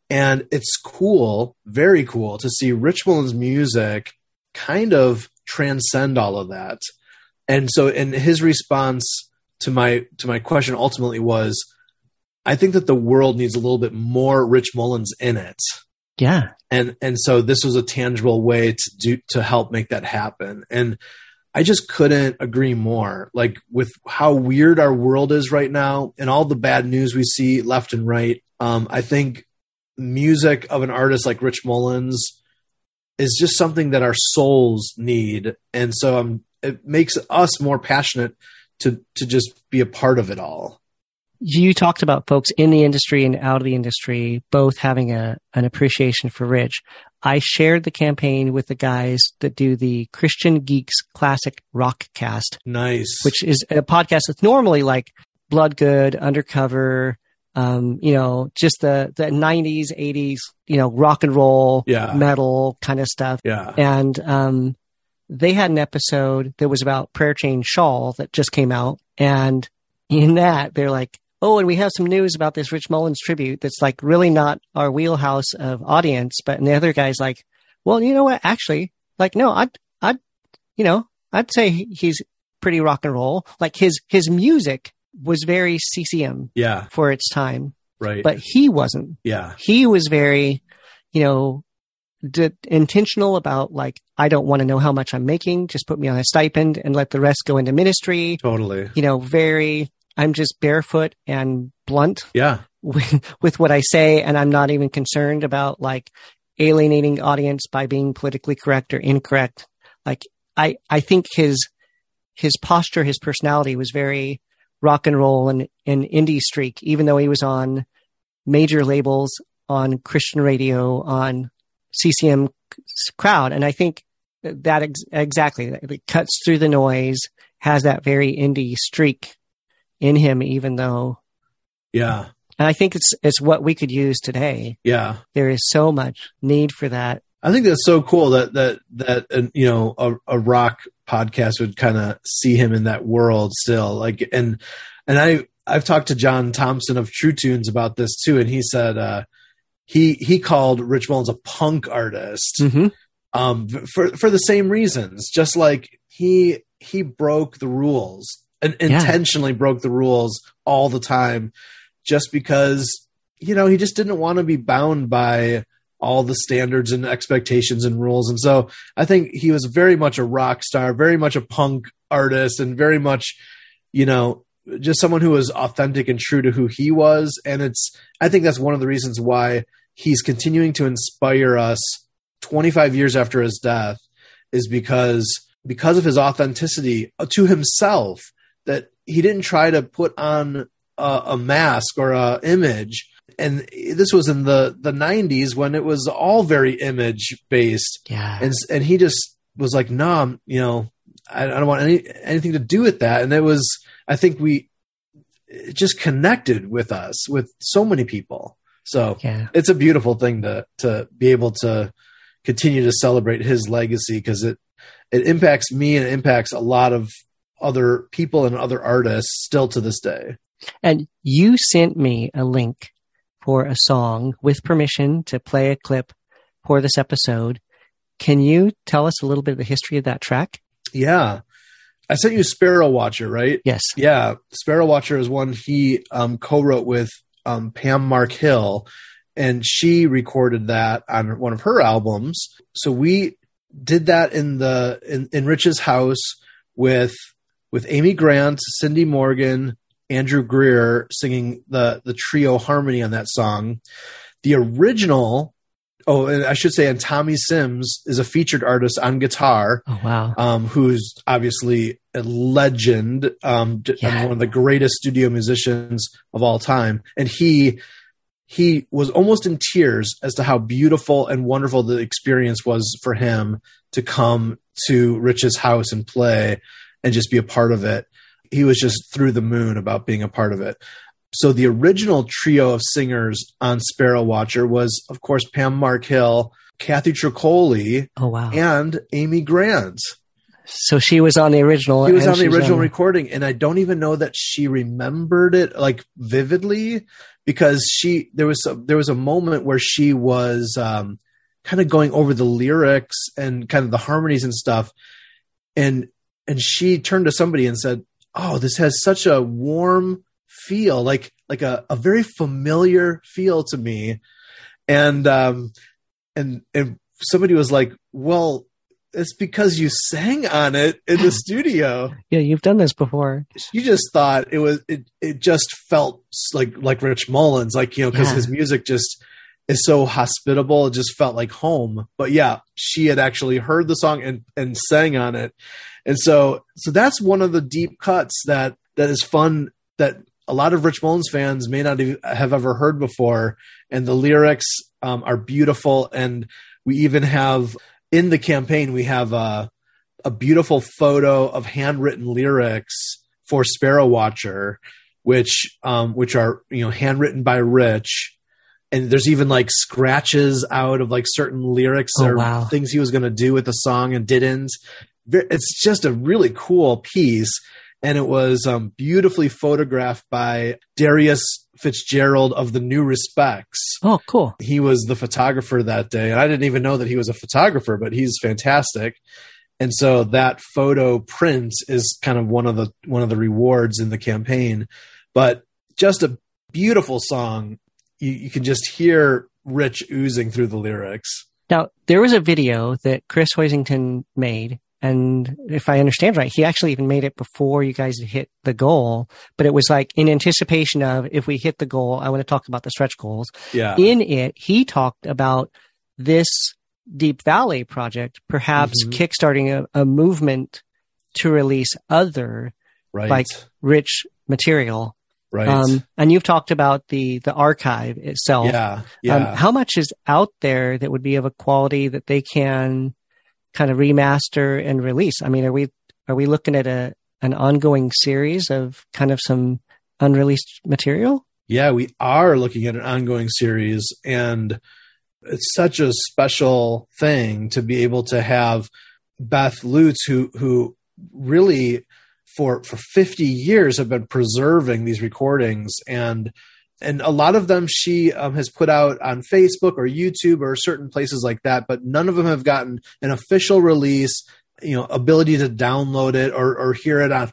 And it's cool, very cool to see Rich Mullins' music kind of transcend all of that. And so, and his response to my, to my question ultimately was, I think that the world needs a little bit more Rich Mullins in it. Yeah. And, and so this was a tangible way to do, to help make that happen. And I just couldn't agree more, like with how weird our world is right now and all the bad news we see left and right. Um, I think music of an artist like Rich Mullins is just something that our souls need. And so um, it makes us more passionate to, to just be a part of it all. You talked about folks in the industry and out of the industry, both having a, an appreciation for Rich. I shared the campaign with the guys that do the Christian Geeks Classic Rockcast. Nice. Which is a podcast that's normally like Blood Good, Undercover, um, you know, just the, the nineties, eighties, you know, rock and roll, yeah. metal kind of stuff. Yeah. And um, they had an episode that was about Prayer Chain Shawl that just came out. And in that, they're like, oh, and we have some news about this Rich Mullins tribute that's like really not our wheelhouse of audience. But and the other guy's like, well, you know what? Actually, like, no, I'd, I'd, you know, I'd say he's pretty rock and roll. Like his, his music was very C C M yeah. for its time. Right. But he wasn't. Yeah. He was very, you know, d- intentional about like, I don't want to know how much I'm making. Just put me on a stipend and let the rest go into ministry. Totally. You know, very... I'm just barefoot and blunt yeah. with, with what I say. And I'm not even concerned about like alienating audience by being politically correct or incorrect. Like I, I think his, his posture, his personality was very rock and roll and, and indie streak, even though he was on major labels, on Christian radio, on C C M crowd. And I think that ex- exactly it cuts through the noise, has that very indie streak in him, even though, yeah, and I think it's it's what we could use today. Yeah, there is so much need for that. I think that's so cool that that that uh, you know a, a rock podcast would kind of see him in that world still. Like, and and I I've talked to John Thompson of True Tunes about this too, and he said uh, he he called Rich Mullins a punk artist mm-hmm. um, for for the same reasons. Just like he he broke the rules. And intentionally yeah. broke the rules all the time just because, you know, he just didn't want to be bound by all the standards and expectations and rules. And so I think he was very much a rock star, very much a punk artist, and very much, you know, just someone who was authentic and true to who he was. And it's, I think that's one of the reasons why he's continuing to inspire us twenty-five years after his death is because, because of his authenticity to himself. That he didn't try to put on a, a mask or a image. And this was in the, the nineties when it was all very image based. Yeah. And, and he just was like, no, nah, you know, I, I don't want any, anything to do with that. And it was, I think we it just connected with us, with so many people. So yeah. It's a beautiful thing to, to be able to continue to celebrate his legacy. Cause it, it impacts me and it impacts a lot of other people and other artists still to this day. And you sent me a link for a song with permission to play a clip for this episode. Can you tell us a little bit of the history of that track? Yeah. I sent you Sparrow Watcher, right? Yes. Yeah. Sparrow Watcher is one he um, co-wrote with um, Pam Mark Hill, and she recorded that on one of her albums. So we did that in the, in, in Rich's house with, with Amy Grant, Cindy Morgan, Andrew Greer singing the, the trio harmony on that song. The original, oh, and I should say, and Tommy Sims is a featured artist on guitar. Oh, wow. Um, who's obviously a legend, um, yeah. one of the greatest studio musicians of all time. And he, he was almost in tears as to how beautiful and wonderful the experience was for him to come to Rich's house and play and just be a part of it. He was just through the moon about being a part of it. So the original trio of singers on Sparrow Watcher was, of course, Pam Markhill, Kathy Tricoli, oh, wow. and Amy Grant. So she was on the original. She was on the original on... recording, and I don't even know that she remembered it like vividly, because she there was a, there was a moment where she was um, kind of going over the lyrics and kind of the harmonies and stuff, and and she turned to somebody and said, "Oh, this has such a warm feel, like like a, a very familiar feel to me," and um, and and somebody was like, "Well, it's because you sang on it in the studio." Yeah, you've done this before. You just thought it was it. It just felt like like Rich Mullins, like, you know, because yeah. his music just is so hospitable. It just felt like home. But yeah, she had actually heard the song and and sang on it, and so so that's one of the deep cuts that that is fun, that a lot of Rich Mullins fans may not have ever heard before. And the lyrics um, are beautiful, and we even have. In the campaign, we have a, a beautiful photo of handwritten lyrics for Sparrow Watcher, which um, which are, you know, handwritten by Rich. And there's even like scratches out of like certain lyrics oh, or wow. things he was going to do with the song and didn't. It's just a really cool piece. And it was um, beautifully photographed by Darius Fitzgerald of the New Respects. Oh, cool. He was the photographer that day. And I didn't even know that he was a photographer, but he's fantastic. And so that photo print is kind of one of the, one of the rewards in the campaign, but just a beautiful song. You, you can just hear Rich oozing through the lyrics. Now, there was a video that Chris Hoisington made. And if I understand right, he actually even made it before you guys hit the goal, but it was like in anticipation of, if we hit the goal, I want to talk about the stretch goals. Yeah. In it, he talked about this Deep Valley project, perhaps mm-hmm. kickstarting a, a movement to release other right. like rich material. Right. Um, and you've talked about the, the archive itself. Yeah. yeah. Um, how much is out there that would be of a quality that they can kind of remaster and release? I mean, are we are we looking at a an ongoing series of kind of some unreleased material? Yeah, we are looking at an ongoing series, and it's such a special thing to be able to have Beth Lutz, who who really for for fifty years have been preserving these recordings, and and a lot of them she um, has put out on Facebook or YouTube or certain places like that, but none of them have gotten an official release, you know, ability to download it or, or hear it on,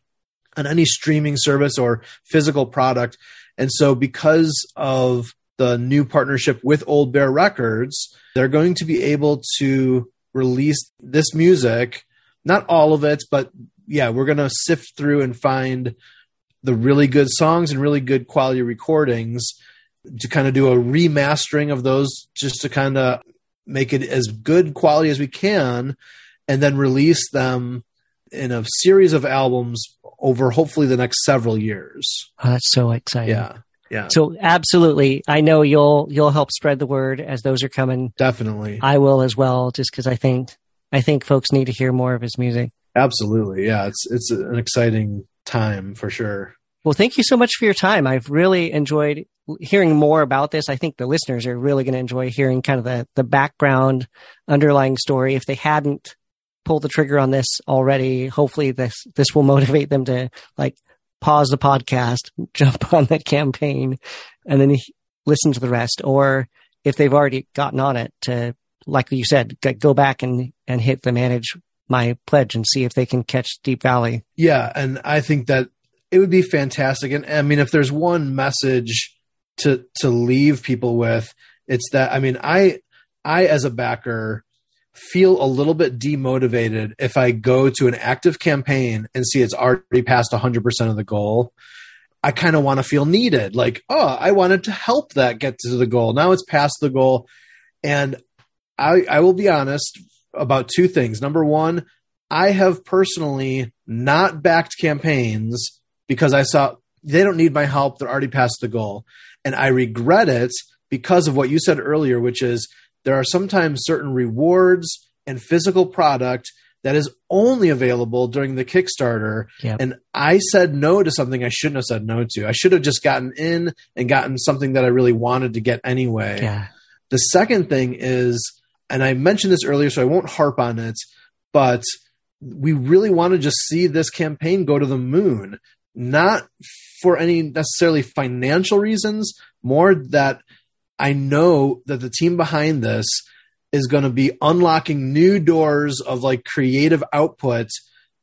on any streaming service or physical product. And so because of the new partnership with Old Bear Records, they're going to be able to release this music, not all of it, but yeah, we're going to sift through and find the really good songs and really good quality recordings to kind of do a remastering of those, just to kind of make it as good quality as we can, and then release them in a series of albums over hopefully the next several years. Oh, that's so exciting. Yeah. Yeah. So absolutely. I know you'll, you'll help spread the word as those are coming. Definitely. I will as well, just because I think, I think folks need to hear more of his music. Absolutely. Yeah. It's, it's an exciting time for sure. Well, thank you so much for your time. I've really enjoyed hearing more about this. I think the listeners are really going to enjoy hearing kind of the, the background underlying story. If they hadn't pulled the trigger on this already, hopefully this, this will motivate them to like pause the podcast, jump on that campaign, and then listen to the rest. Or if they've already gotten on it, to, like you said, go back and, and hit the manage my pledge and see if they can catch Deep Valley. Yeah. And I think that it would be fantastic. And I mean, if there's one message to, to leave people with, it's that, I mean, I, I, as a backer, feel a little bit demotivated if I go to an active campaign and see it's already past a hundred percent of the goal. I kind of want to feel needed. Like, oh, I wanted to help that get to the goal. Now it's past the goal. And I, I will be honest about two things. Number one, I have personally not backed campaigns because I saw they don't need my help. They're already past the goal. And I regret it because of what you said earlier, which is there are sometimes certain rewards and physical product that is only available during the Kickstarter. Yep. And I said no to something I shouldn't have said no to. I should have just gotten in and gotten something that I really wanted to get anyway. Yeah. The second thing is, and I mentioned this earlier, so I won't harp on it, but we really want to just see this campaign go to the moon, not for any necessarily financial reasons, more that I know that the team behind this is going to be unlocking new doors of like creative output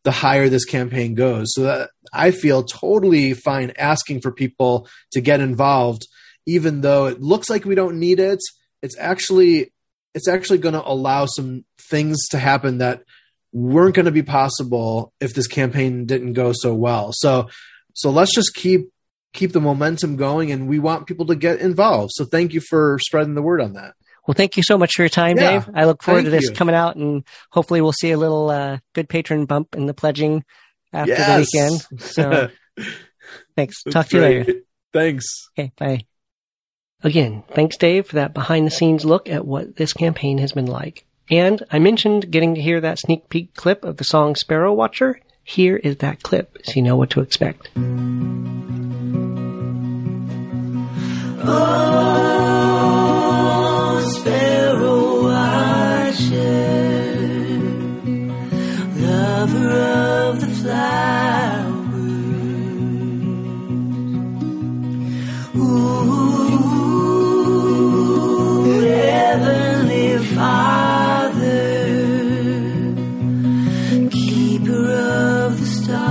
the higher this campaign goes. So that I feel totally fine asking for people to get involved, even though it looks like we don't need it. It's actually, it's actually going to allow some things to happen that weren't going to be possible if this campaign didn't go so well. So, so let's just keep, keep the momentum going, and we want people to get involved. So thank you for spreading the word on that. Well, thank you so much for your time, yeah, Dave. I look forward to this you. coming out, and hopefully we'll see a little uh, good patron bump in the pledging after yes. the weekend. So thanks. That's Talk to great. you later. Thanks. Okay. Bye. Again, thanks, Dave, for that behind the scenes look at what this campaign has been like. And I mentioned getting to hear that sneak peek clip of the song Sparrow Watcher. Here is that clip so you know what to expect. Oh, Sparrow Watcher, lover of the flowers, ooh, heavenly Father, keeper of the stars.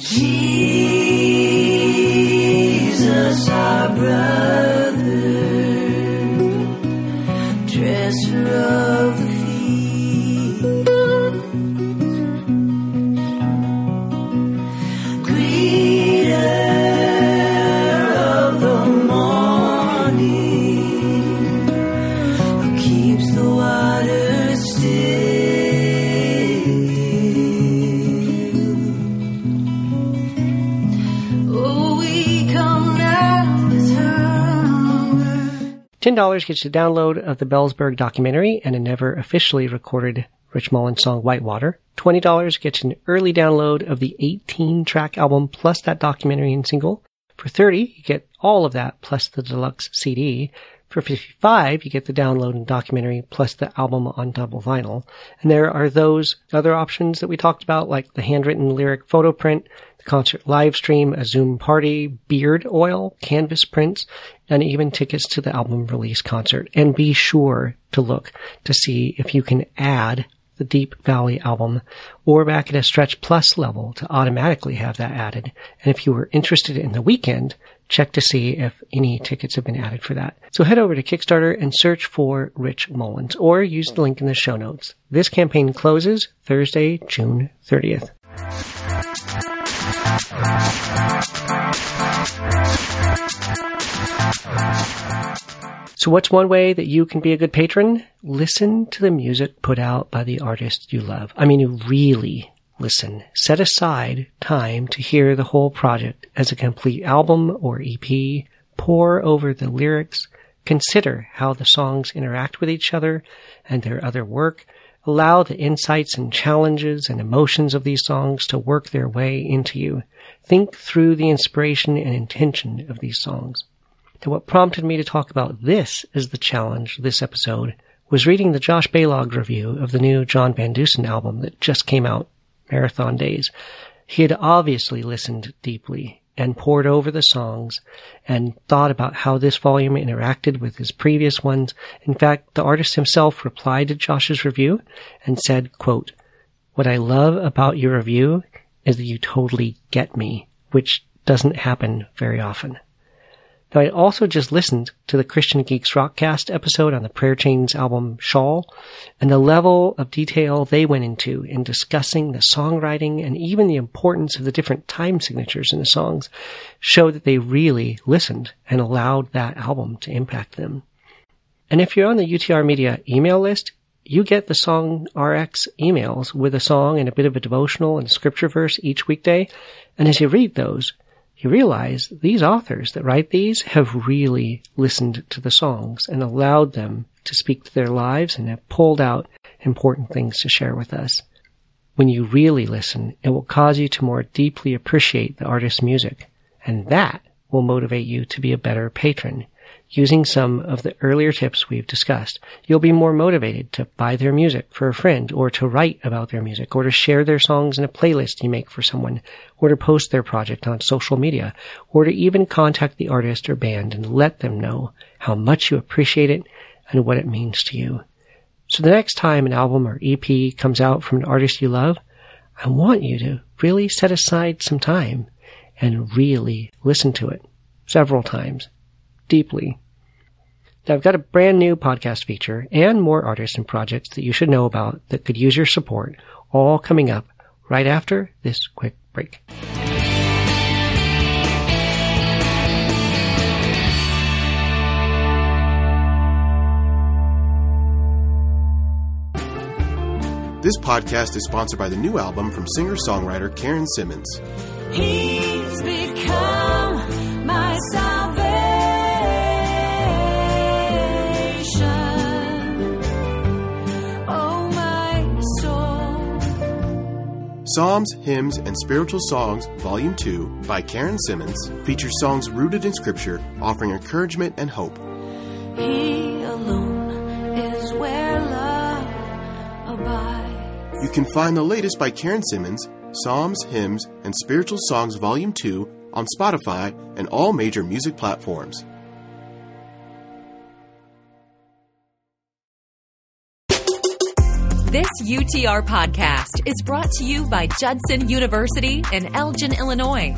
Jesus, our brother, dresser of the feet, greeter of the morning, who keeps the water still. ten dollars gets you a download of the Bellsburg documentary and a never officially recorded Rich Mullins song, Whitewater. twenty dollars gets you an early download of the eighteen-track album plus that documentary and single. For thirty dollars, you get all of that plus the deluxe C D. For fifty-five dollars, you get the download and documentary plus the album on double vinyl. And there are those other options that we talked about, like the handwritten lyric photo print, the concert live stream, a Zoom party, beard oil, canvas prints, and even tickets to the album release concert. And be sure to look to see if you can add the Deep Valley album or back at a Stretch Plus level to automatically have that added. And if you were interested in the weekend, check to see if any tickets have been added for that. So head over to Kickstarter and search for Rich Mullins, or use the link in the show notes. This campaign closes Thursday, June thirtieth. So what's one way that you can be a good patron? Listen to the music put out by the artist you love. I mean, you really listen. Set aside time to hear the whole project as a complete album or E P. Pore over the lyrics. Consider how the songs interact with each other and their other work. Allow the insights and challenges and emotions of these songs to work their way into you. Think through the inspiration and intention of these songs. Now, what prompted me to talk about this as the challenge this episode was reading the Josh Balog review of the new John Van Dusen album that just came out, Marathon Days. He had obviously listened deeply and pored over the songs and thought about how this volume interacted with his previous ones. In fact, the artist himself replied to Josh's review and said, quote, "What I love about your review is that you totally get me, which doesn't happen very often." Now, I also just listened to the Christian Geeks Rockcast episode on the Prayer Chain's album Shawl, and the level of detail they went into in discussing the songwriting and even the importance of the different time signatures in the songs show that they really listened and allowed that album to impact them. And if you're on the U T R Media email list, you get the Song R X emails with a song and a bit of a devotional and a scripture verse each weekday, and as you read those, you realize these authors that write these have really listened to the songs and allowed them to speak to their lives and have pulled out important things to share with us. When you really listen, it will cause you to more deeply appreciate the artist's music, and that will motivate you to be a better patron. Using some of the earlier tips we've discussed, you'll be more motivated to buy their music for a friend, or to write about their music, or to share their songs in a playlist you make for someone, or to post their project on social media, or to even contact the artist or band and let them know how much you appreciate it and what it means to you. So the next time an album or E P comes out from an artist you love, I want you to really set aside some time and really listen to it several times. Deeply. Now, I've got a brand new podcast feature and more artists and projects that you should know about that could use your support, all coming up right after this quick break. This podcast is sponsored by the new album from singer-songwriter Karen Simmons. He's become my salvation. Psalms, Hymns, and Spiritual Songs, Volume two, by Karen Simmons, features songs rooted in Scripture, offering encouragement and hope. He alone is where love abides. You can find the latest by Karen Simmons, Psalms, Hymns, and Spiritual Songs, Volume two, on Spotify and all major music platforms. This U T R podcast is brought to you by Judson University in Elgin, Illinois.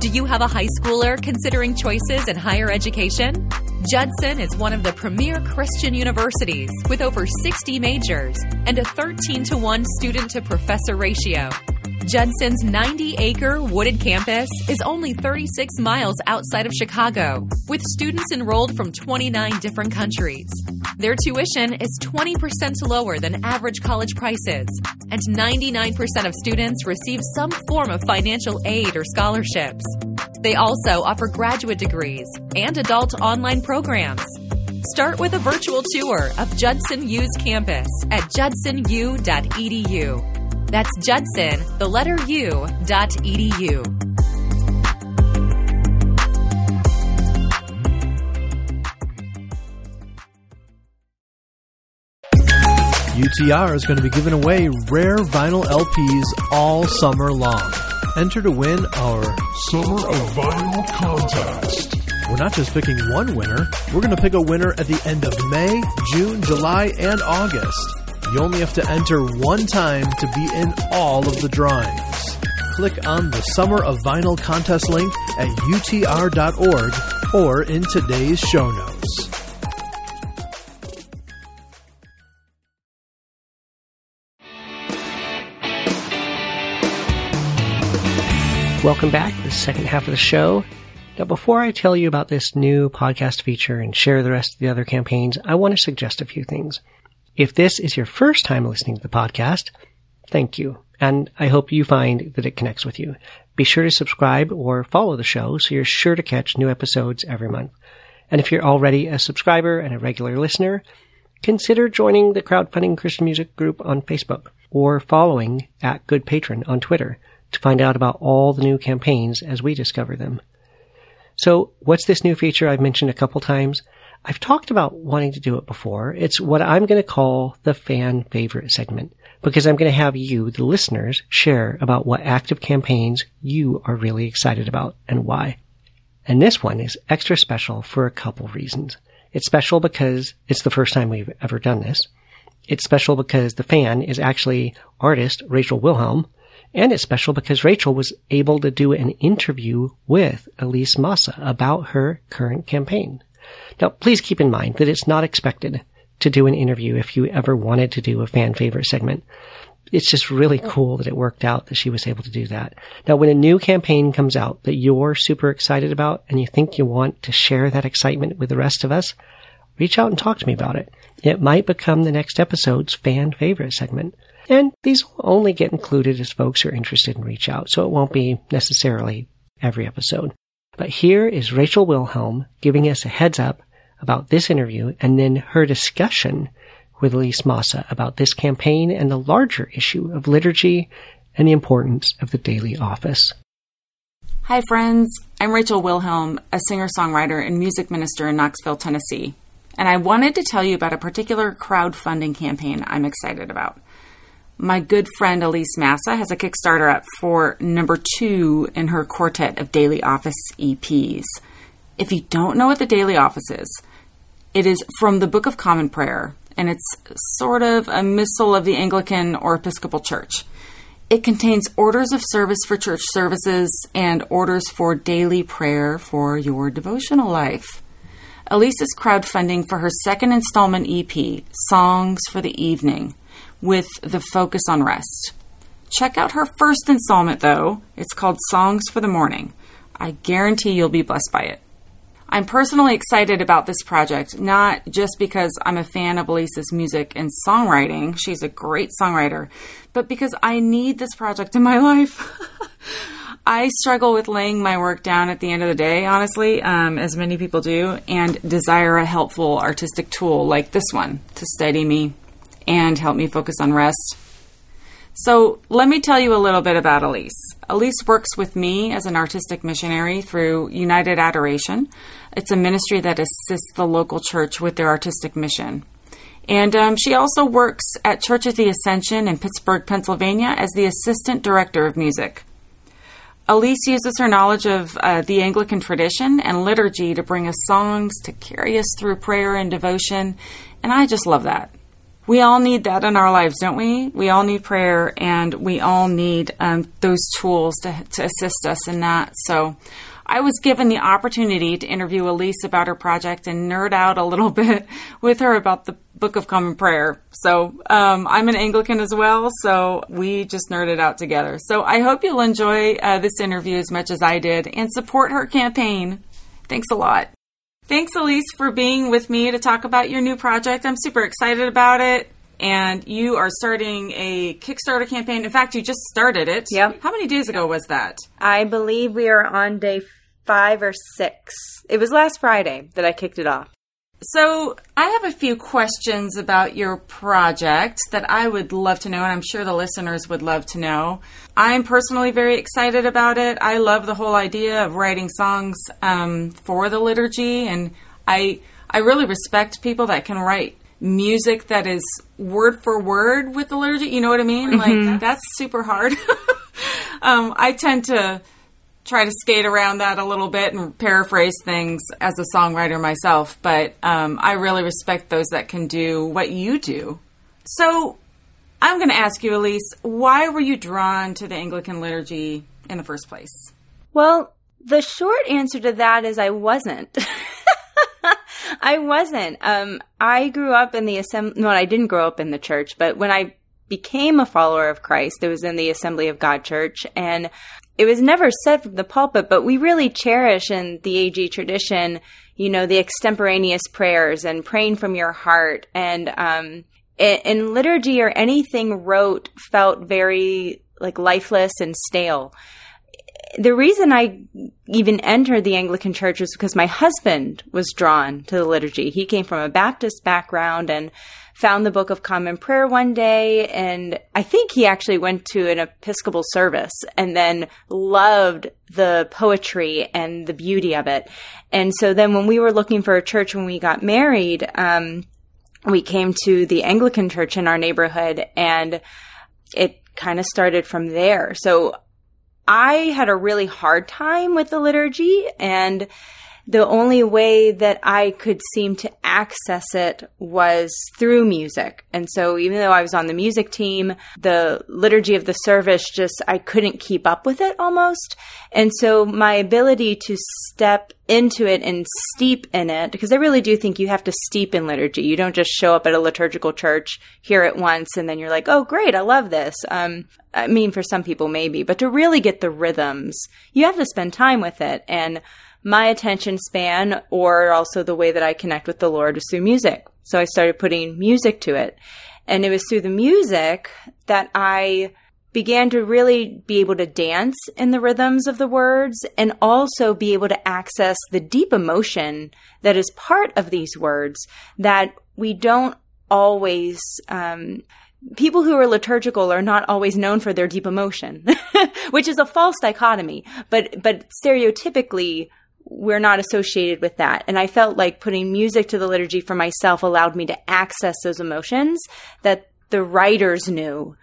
Do you have a high schooler considering choices in higher education? Judson is one of the premier Christian universities with over sixty majors and a thirteen to one student-to-professor ratio. Judson's ninety-acre wooded campus is only thirty-six miles outside of Chicago, with students enrolled from twenty-nine different countries. Their tuition is twenty percent lower than average college prices, and ninety-nine percent of students receive some form of financial aid or scholarships. They also offer graduate degrees and adult online programs. Start with a virtual tour of Judson U's campus at judson u dot e d u. That's Judson, the letter U, dot edu. U T R is going to be giving away rare vinyl L Ps all summer long. Enter to win our Summer of Vinyl Contest. We're not just picking one winner, we're going to pick a winner at the end of May, June, July, and August. You only have to enter one time to be in all of the drawings. Click on the Summer of Vinyl contest link at U T R dot org or in today's show notes. Welcome back to the second half of the show. Now, before I tell you about this new podcast feature and share the rest of the other campaigns, I want to suggest a few things. If this is your first time listening to the podcast, thank you, and I hope you find that it connects with you. Be sure to subscribe or follow the show so you're sure to catch new episodes every month. And if you're already a subscriber and a regular listener, consider joining the Crowdfunding Christian Music group on Facebook or following at Good Patron on Twitter to find out about all the new campaigns as we discover them. So, what's this new feature I've mentioned a couple times? I've talked about wanting to do it before. It's what I'm going to call the fan favorite segment, because I'm going to have you, the listeners, share about what active campaigns you are really excited about and why. And this one is extra special for a couple reasons. It's special because it's the first time we've ever done this. It's special because the fan is actually artist Rachel Wilhelm. And it's special because Rachel was able to do an interview with Elise Massa about her current campaign. Now, please keep in mind that it's not expected to do an interview if you ever wanted to do a fan favorite segment. It's just really cool that it worked out that she was able to do that. Now, when a new campaign comes out that you're super excited about and you think you want to share that excitement with the rest of us, reach out and talk to me about it. It might become the next episode's fan favorite segment. And these will only get included as folks are interested and reach out, so it won't be necessarily every episode. But here is Rachel Wilhelm giving us a heads up about this interview and then her discussion with Elise Massa about this campaign and the larger issue of liturgy and the importance of the daily office. Hi, friends. I'm Rachel Wilhelm, a singer-songwriter and music minister in Knoxville, Tennessee. And I wanted to tell you about a particular crowdfunding campaign I'm excited about. My good friend Elise Massa has a Kickstarter up for number two in her quartet of Daily Office E Ps. If you don't know what the Daily Office is, it is from the Book of Common Prayer, and it's sort of a missal of the Anglican or Episcopal Church. It contains orders of service for church services and orders for daily prayer for your devotional life. Elise is crowdfunding for her second installment E P, Songs for the Evening, with the focus on rest. Check out her first installment, though. It's called Songs for the Morning. I guarantee you'll be blessed by it. I'm personally excited about this project, not just because I'm a fan of Elise's music and songwriting. She's a great songwriter, but because I need this project in my life. I struggle with laying my work down at the end of the day, honestly, um, as many people do, and desire a helpful artistic tool like this one to steady me and help me focus on rest. So let me tell you a little bit about Elise. Elise works with me as an artistic missionary through United Adoration. It's a ministry that assists the local church with their artistic mission. And um, she also works at Church of the Ascension in Pittsburgh, Pennsylvania as the assistant director of music. Elise uses her knowledge of uh, the Anglican tradition and liturgy to bring us songs to carry us through prayer and devotion. And I just love that. We all need that in our lives, don't we? We all need prayer, and we all need um, those tools to, to assist us in that. So I was given the opportunity to interview Elise about her project and nerd out a little bit with her about the Book of Common Prayer. So um, I'm an Anglican as well, so we just nerded out together. So I hope you'll enjoy uh, this interview as much as I did and support her campaign. Thanks a lot. Thanks, Elise, for being with me to talk about your new project. I'm super excited about it. And you are starting a Kickstarter campaign. In fact, you just started it. Yep. How many days ago was that? I believe we are on day five or six. It was last Friday that I kicked it off. So I have a few questions about your project that I would love to know, and I'm sure the listeners would love to know. I'm personally very excited about it. I love the whole idea of writing songs um, for the liturgy, and I I really respect people that can write music that is word for word with the liturgy. You know what I mean? Mm-hmm. Like, that's super hard. um, I tend to try to skate around that a little bit and paraphrase things as a songwriter myself. But um, I really respect those that can do what you do. So I'm going to ask you, Elise, why were you drawn to the Anglican liturgy in the first place? Well, the short answer to that is I wasn't. I wasn't. Um, I grew up in the assembly. No, I didn't grow up in the church. But when I became a follower of Christ, it was in the Assembly of God Church. And it was never said from the pulpit, but we really cherish in the A G tradition, you know, the extemporaneous prayers and praying from your heart. And um, in liturgy or anything rote felt very like lifeless and stale. The reason I even entered the Anglican Church was because my husband was drawn to the liturgy. He came from a Baptist background and found the Book of Common Prayer one day, and I think he actually went to an Episcopal service and then loved the poetry and the beauty of it. And so then when we were looking for a church when we got married, um, we came to the Anglican Church in our neighborhood, and it kind of started from there. So I had a really hard time with the liturgy, and the only way that I could seem to access it was through music. And so even though I was on the music team, the liturgy of the service, just I couldn't keep up with it almost. And so my ability to step into it and steep in it, because I really do think you have to steep in liturgy. You don't just show up at a liturgical church, hear it once, and then you're like, oh, great, I love this. Um, I mean, for some people maybe, but to really get the rhythms, you have to spend time with it. And my attention span, or also the way that I connect with the Lord, was through music. So I started putting music to it. And it was through the music that I began to really be able to dance in the rhythms of the words and also be able to access the deep emotion that is part of these words that we don't always um, – people who are liturgical are not always known for their deep emotion, which is a false dichotomy. But but stereotypically, we're not associated with that. And I felt like putting music to the liturgy for myself allowed me to access those emotions that the writers knew.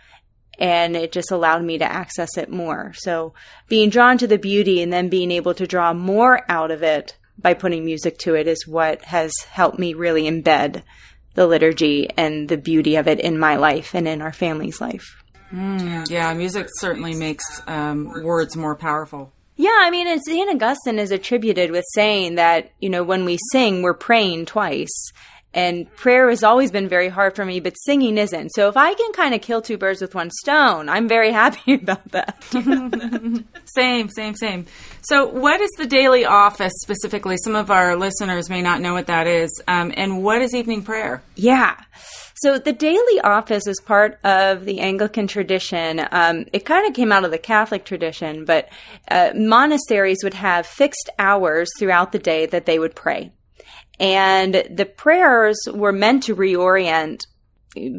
And it just allowed me to access it more. So being drawn to the beauty and then being able to draw more out of it by putting music to it is what has helped me really embed the liturgy and the beauty of it in my life and in our family's life. Mm, yeah, music certainly makes um, words more powerful. Yeah, I mean, it's, Saint Augustine is attributed with saying that, you know, when we sing, we're praying twice. And prayer has always been very hard for me, but singing isn't. So if I can kind of kill two birds with one stone, I'm very happy about that. Same, same, same. So what is the daily office specifically? Some of our listeners may not know what that is. Um, and what is evening prayer? Yeah. So the daily office is part of the Anglican tradition. Um, it kind of came out of the Catholic tradition, but uh, monasteries would have fixed hours throughout the day that they would pray. And the prayers were meant to reorient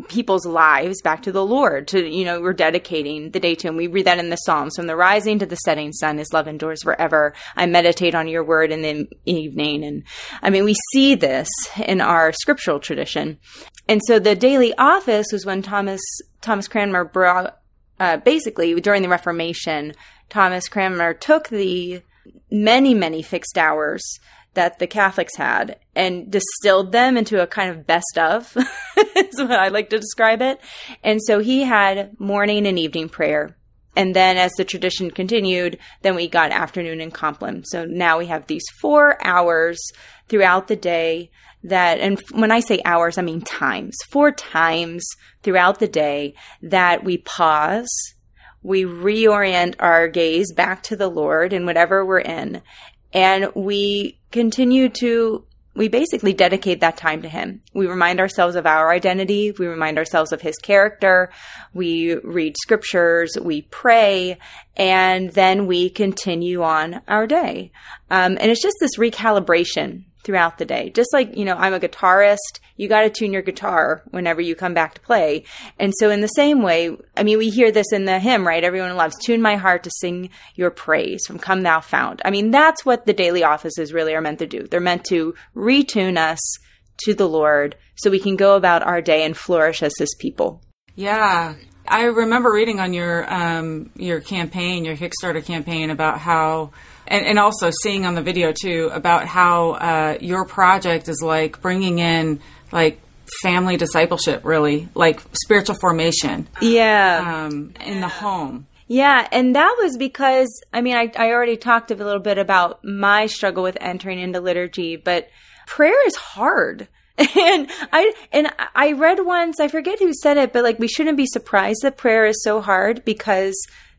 people's lives back to the Lord. To, you know, we're dedicating the day to Him. We read that in the Psalms. From the rising to the setting sun, His love endures forever. I meditate on Your word in the evening. And I mean, we see this in our scriptural tradition. And so the daily office was when Thomas Thomas Cranmer brought, uh, basically during the Reformation, Thomas Cranmer took the many many fixed hours that the Catholics had and distilled them into a kind of best of, is what I like to describe it. And so he had morning and evening prayer. And then as the tradition continued, then we got afternoon and compline. So now we have these four hours throughout the day that, and when I say hours, I mean times, four times throughout the day that we pause. We reorient our gaze back to the Lord in whatever we're in. And we continue to, we basically dedicate that time to Him. We remind ourselves of our identity. We remind ourselves of His character. We read scriptures. We pray. And then we continue on our day. Um, and it's just this recalibration throughout the day. Just like, you know, I'm a guitarist. You got to tune your guitar whenever you come back to play. And so in the same way, I mean, we hear this in the hymn, right? Everyone loves, tune my heart to sing your praise from Come Thou Fount. I mean, that's what the daily offices really are meant to do. They're meant to retune us to the Lord so we can go about our day and flourish as His people. Yeah. I remember reading on your um, your campaign, your Kickstarter campaign, about how, and, and also seeing on the video too, about how uh, your project is like bringing in like family discipleship, really, like spiritual formation. Yeah, um, in the home. Yeah, and that was because, I mean, I, I already talked a little bit about my struggle with entering into liturgy, but prayer is hard. And I and I read once, I forget who said it, but like we shouldn't be surprised that prayer is so hard because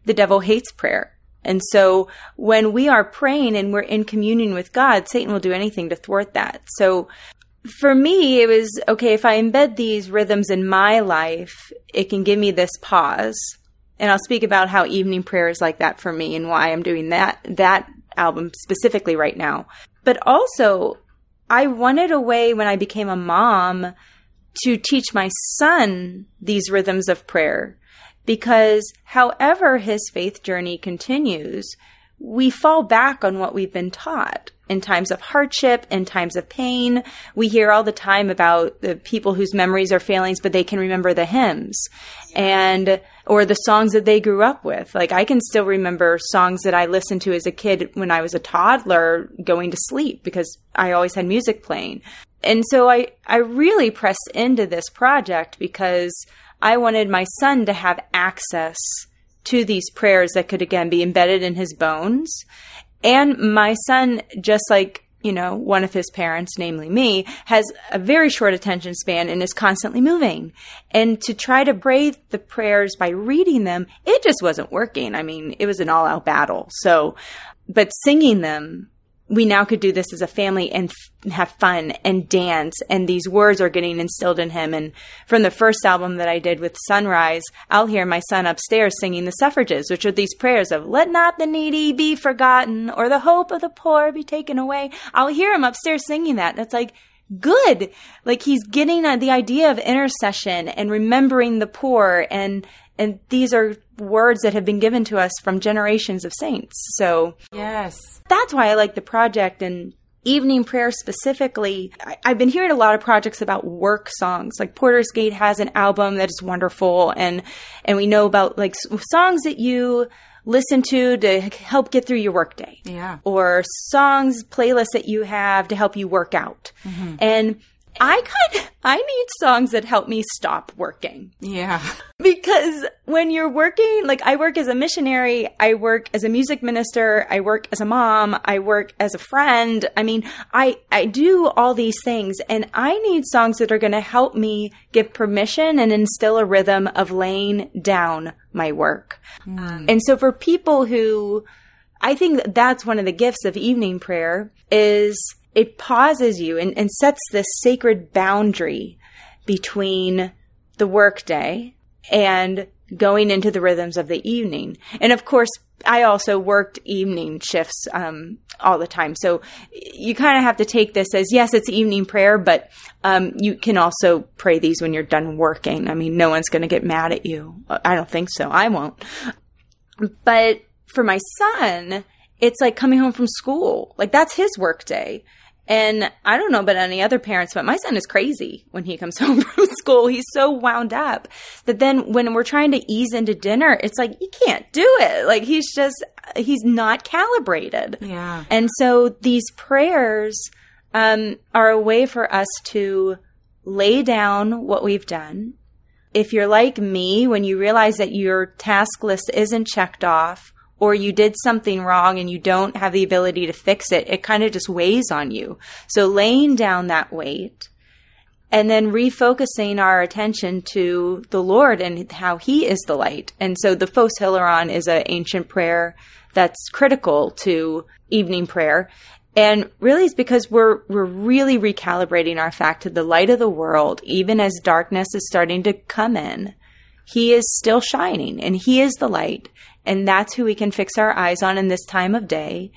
the devil hates prayer. And so when we are praying and we're in communion with God, Satan will do anything to thwart that. So for me, it was, okay, if I embed these rhythms in my life, it can give me this pause. And I'll speak about how evening prayer is like that for me and why I'm doing that, that album specifically right now. But also, I wanted a way when I became a mom to teach my son these rhythms of prayer because however his faith journey continues, we fall back on what we've been taught in times of hardship, in times of pain. We hear all the time about the people whose memories are failings, but they can remember the hymns and or the songs that they grew up with. Like I can still remember songs that I listened to as a kid when I was a toddler going to sleep because I always had music playing. And so I, I really pressed into this project because I wanted my son to have access to these prayers that could, again, be embedded in his bones. And my son, just like, you know, one of his parents, namely me, has a very short attention span and is constantly moving. And to try to pray the prayers by reading them, it just wasn't working. I mean, it was an all-out battle. So, but singing them we now could do this as a family and f- have fun and dance. And these words are getting instilled in him. And from the first album that I did with Sunrise, I'll hear my son upstairs singing the suffrages, which are these prayers of let not the needy be forgotten or the hope of the poor be taken away. I'll hear him upstairs singing that. That's like, good. Like he's getting uh, the idea of intercession and remembering the poor. And, and these are words that have been given to us from generations of saints. So yes, that's why I like the project. And evening prayer specifically, I, I've been hearing a lot of projects about work songs. Like Porter's Gate has an album that is wonderful. And, and we know about like songs that you listen to to help get through your workday, yeah, or songs, playlists that you have to help you work out. Mm-hmm. And I kind of, I need songs that help me stop working. Yeah. Because when you're working, like I work as a missionary, I work as a music minister, I work as a mom, I work as a friend. I mean, I, I do all these things, and I need songs that are going to help me give permission and instill a rhythm of laying down my work. Mm. And so for people who, I think that's one of the gifts of evening prayer is it pauses you and, and sets this sacred boundary between the workday and going into the rhythms of the evening. And of course, I also worked evening shifts um, all the time. So you kind of have to take this as, yes, it's evening prayer, but um, you can also pray these when you're done working. I mean, no one's going to get mad at you. I don't think so. I won't. But for my son, it's like coming home from school. Like that's his work day. And I don't know about any other parents, but my son is crazy when he comes home from school. He's so wound up that then when we're trying to ease into dinner, it's like, you can't do it. Like he's just, he's not calibrated. Yeah. And so these prayers um, are a way for us to lay down what we've done. If you're like me, when you realize that your task list isn't checked off, or you did something wrong and you don't have the ability to fix it, it kind of just weighs on you. So laying down that weight and then refocusing our attention to the Lord and how He is the light. And so the Phos Hilaron is an ancient prayer that's critical to evening prayer. And really it's because we're we're really recalibrating our fact to the light of the world, even as darkness is starting to come in. He is still shining and He is the light. And that's who we can fix our eyes on in this time of day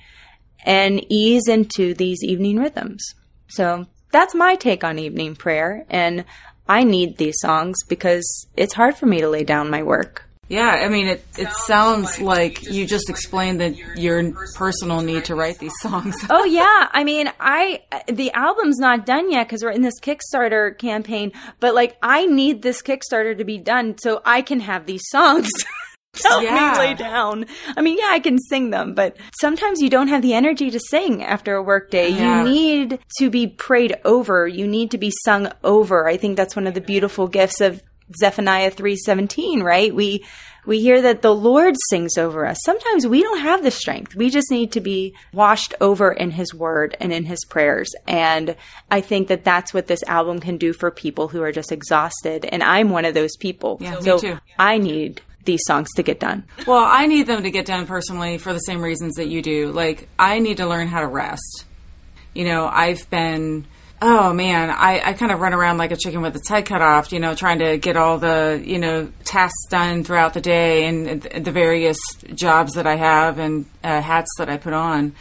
and ease into these evening rhythms. So that's my take on evening prayer. And I need these songs because it's hard for me to lay down my work. Yeah, I mean, it, it sounds like you just explained that your personal need to write these songs. Oh, yeah. I mean, I the album's not done yet because we're in this Kickstarter campaign. But, like, I need this Kickstarter to be done so I can have these songs. Help yeah. me lay down. I mean, yeah, I can sing them, but sometimes you don't have the energy to sing after a work day. Yeah. You need to be prayed over. You need to be sung over. I think that's one of the beautiful gifts of Zephaniah three seventeen, right? We we hear that the Lord sings over us. Sometimes we don't have the strength. We just need to be washed over in His word and in His prayers. And I think that that's what this album can do for people who are just exhausted. And I'm one of those people. Yeah, so me too. I need these songs to get done. Well, I need them to get done personally for the same reasons that you do. Like, I need to learn how to rest. You know, I've been, oh man, I, I kind of run around like a chicken with its head cut off, you know, trying to get all the, you know, tasks done throughout the day and the various jobs that I have and uh, hats that I put on.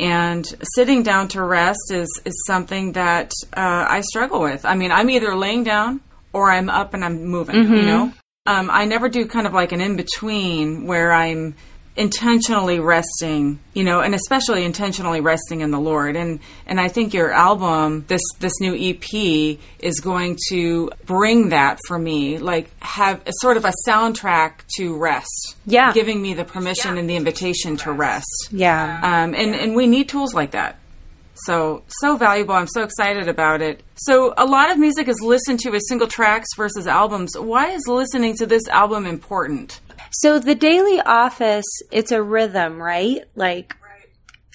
And sitting down to rest is, is something that uh, I struggle with. I mean, I'm either laying down or I'm up and I'm moving, mm-hmm. you know? Um, I never do kind of like an in-between where I'm intentionally resting, you know, and especially intentionally resting in the Lord. And and I think your album, this this new E P, is going to bring that for me, like have a, sort of a soundtrack to rest. Yeah. Giving me the permission yeah. and the invitation to rest. Yeah. Um, and, and we need tools like that. So, so valuable. I'm so excited about it. So a lot of music is listened to as single tracks versus albums. Why is listening to this album important? So the daily office, it's a rhythm, right? Like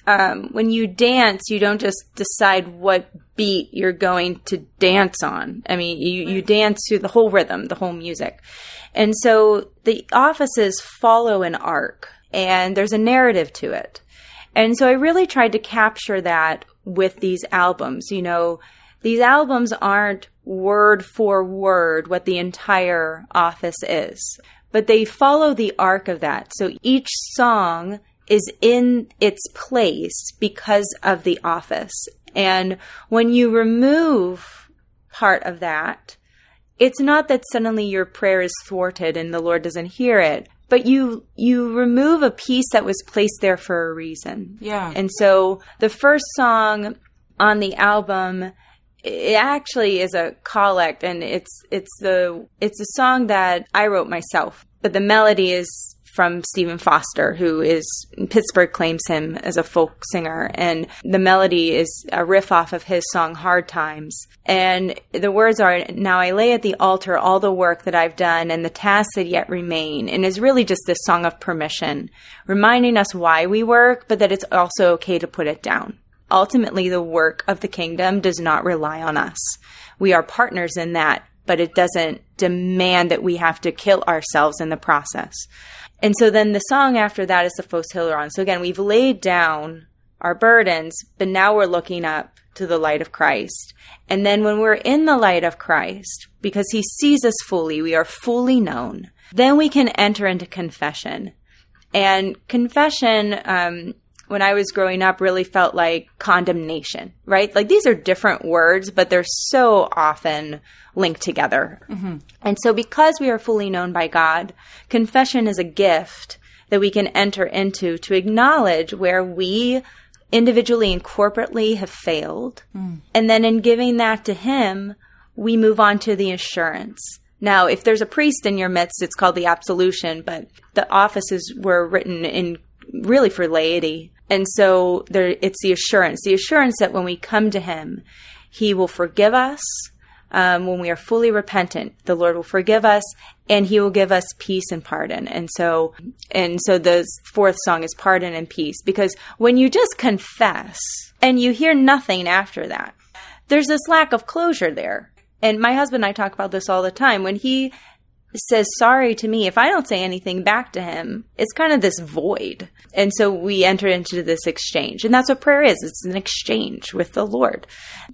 um, when you dance, you don't just decide what beat you're going to dance on. I mean, you, you dance to the whole rhythm, the whole music. And so the offices follow an arc and there's a narrative to it. And so I really tried to capture that with these albums. You know, these albums aren't word for word what the entire office is, but they follow the arc of that. So each song is in its place because of the office. And when you remove part of that, it's not that suddenly your prayer is thwarted and the Lord doesn't hear it, but you you remove a piece that was placed there for a reason. Yeah. And so the first song on the album, it actually is a collect, and it's it's the it's a song that I wrote myself, but the melody is from Stephen Foster, who is Pittsburgh claims him as a folk singer, and the melody is a riff off of his song Hard Times. And the words are, "Now I lay at the altar all the work that I've done and the tasks that yet remain," and is really just this song of permission, reminding us why we work, but that it's also okay to put it down. Ultimately, the work of the kingdom does not rely on us. We are partners in that, but it doesn't demand that we have to kill ourselves in the process. And so then the song after that is the Phos Hilaron. So again, we've laid down our burdens, but now we're looking up to the light of Christ. And then when we're in the light of Christ, because he sees us fully, we are fully known, then we can enter into confession. And confession, um, when I was growing up, really felt like condemnation, right? Like these are different words, but they're so often linked together. Mm-hmm. And so because we are fully known by God, confession is a gift that we can enter into to acknowledge where we individually and corporately have failed. Mm. And then in giving that to him, we move on to the assurance. Now, if there's a priest in your midst, it's called the absolution, but the offices were written in really for laity. And so there, it's the assurance, the assurance that when we come to him, he will forgive us. Um, when we are fully repentant, the Lord will forgive us and he will give us peace and pardon. And so, and so the fourth song is Pardon and Peace, because when you just confess and you hear nothing after that, there's this lack of closure there. And my husband and I talk about this all the time. When he says sorry to me, if I don't say anything back to him, it's kind of this void. And so we enter into this exchange. And that's what prayer is. It's an exchange with the Lord.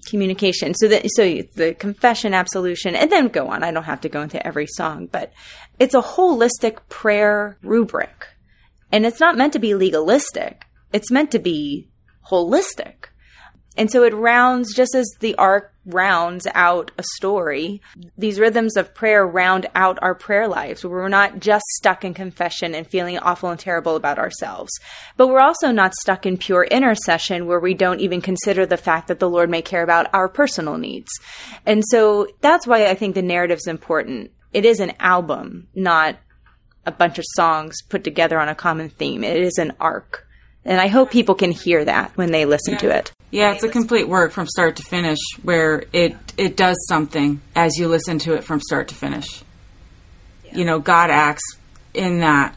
Communication. So that, so the confession, absolution, and then go on. I don't have to go into every song, but it's a holistic prayer rubric. And it's not meant to be legalistic. It's meant to be holistic. And so it rounds, just as the arc rounds out a story, these rhythms of prayer round out our prayer lives. We're not just stuck in confession and feeling awful and terrible about ourselves, but we're also not stuck in pure intercession where we don't even consider the fact that the Lord may care about our personal needs. And so that's why I think the narrative's important. It is an album, not a bunch of songs put together on a common theme. It is an arc. And I hope people can hear that when they listen yeah. to it. Yeah, it's a complete work from start to finish where it, it does something as you listen to it from start to finish. Yeah. You know, God acts in that,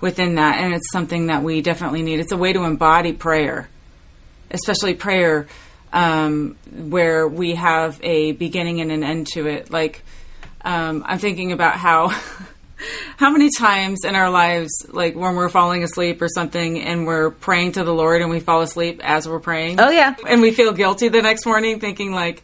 within that, and it's something that we definitely need. It's a way to embody prayer, especially prayer um, where we have a beginning and an end to it. Like, um, I'm thinking about how... How many times in our lives, like when we're falling asleep or something and we're praying to the Lord and we fall asleep as we're praying? Oh, yeah. And we feel guilty the next morning thinking like,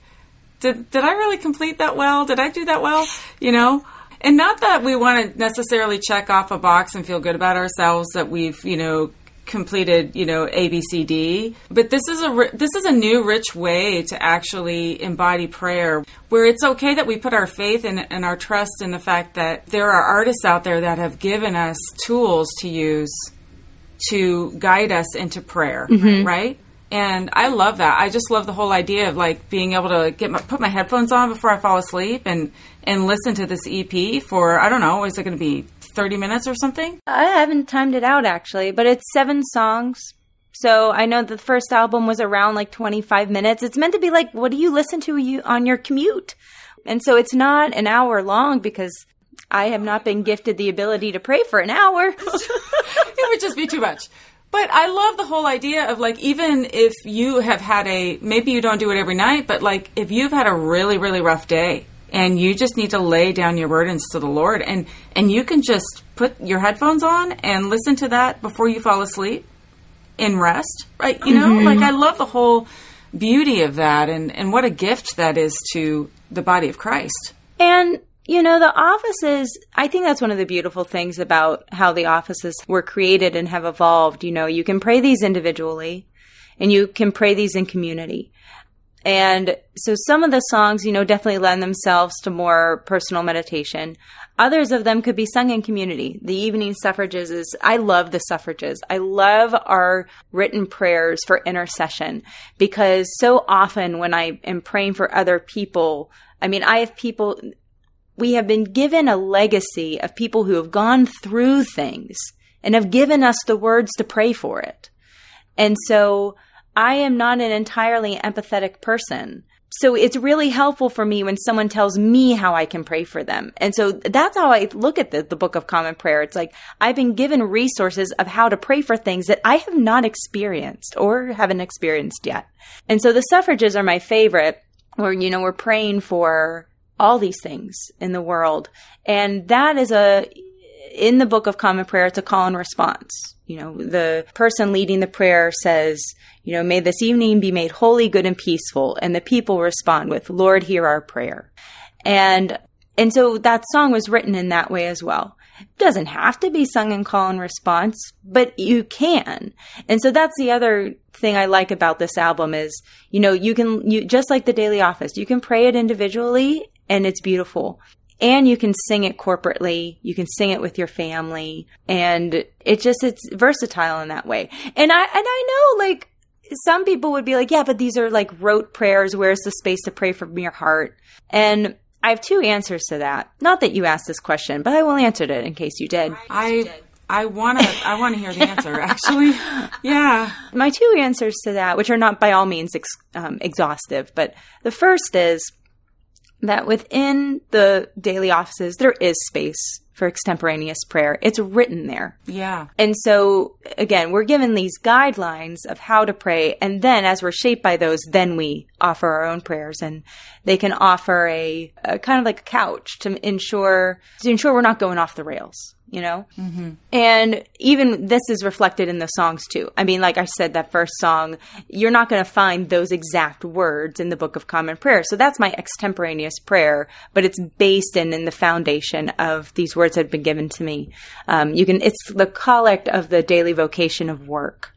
did did I really complete that well? Did I do that well? You know? And not that we want to necessarily check off a box and feel good about ourselves that we've, you know, completed, you know, A, B, C, D. But this is a, this is a new rich way to actually embody prayer, where it's okay that we put our faith and, and our trust in the fact that there are artists out there that have given us tools to use to guide us into prayer, mm-hmm. right? And I love that. I just love the whole idea of like being able to get my, put my headphones on before I fall asleep and, and listen to this E P for, I don't know, is it going to be thirty minutes or something? I haven't timed it out actually, but it's seven songs. So I know the first album was around like twenty-five minutes. It's meant to be like, what do you listen to you on your commute? And so it's not an hour long because I have not been gifted the ability to pray for an hour. It would just be too much. But I love the whole idea of like, even if you have had a, maybe you don't do it every night, but like if you've had a really, really rough day and you just need to lay down your burdens to the Lord and, and you can just put your headphones on and listen to that before you fall asleep. in rest, right? You know, mm-hmm. like I love the whole beauty of that, and, and what a gift that is to the body of Christ. And, you know, the offices, I think that's one of the beautiful things about how the offices were created and have evolved. You know, you can pray these individually and you can pray these in community. And so some of the songs, you know, definitely lend themselves to more personal meditation. Others of them could be sung in community. The evening suffrages is, I love the suffrages. I love our written prayers for intercession, because so often when I am praying for other people, I mean, I have people, we have been given a legacy of people who have gone through things and have given us the words to pray for it. And so I am not an entirely empathetic person. So it's really helpful for me when someone tells me how I can pray for them. And so that's how I look at the, the Book of Common Prayer. It's like I've been given resources of how to pray for things that I have not experienced or haven't experienced yet. And so the suffrages are my favorite, where, you know, we're praying for all these things in the world. And that is a, in the Book of Common Prayer, it's a call and response. You know, the person leading the prayer says, you know, may this evening be made holy, good, and peaceful. And the people respond with, Lord, hear our prayer. And and so that song was written in that way as well. It doesn't have to be sung in call and response, but you can. And so that's the other thing I like about this album is, you know, you can, you just like the Daily Office, you can pray it individually and it's beautiful. And you can sing it corporately. You can sing it with your family. And it just, it's versatile in that way. And I, and I know, like, some people would be like, yeah, but these are like rote prayers. Where's the space to pray from your heart? And I have two answers to that. Not that you asked this question, but I will answer it in case you did. I, I want to, I want to hear the answer, actually. Yeah. My two answers to that, which are not by all means ex- um, exhaustive, but the first is, that within the daily offices, there is space for extemporaneous prayer. It's written there. Yeah. And so, again, we're given these guidelines of how to pray. And then as we're shaped by those, then we offer our own prayers. And they can offer a, a kind of like a couch to ensure to ensure we're not going off the rails, you know? Mm-hmm. And even this is reflected in the songs, too. I mean, like I said, that first song, you're not going to find those exact words in the Book of Common Prayer. So that's my extemporaneous prayer, but it's based in, in the foundation of these words that have been given to me. Um, you can, it's the collect of the daily vocation of work.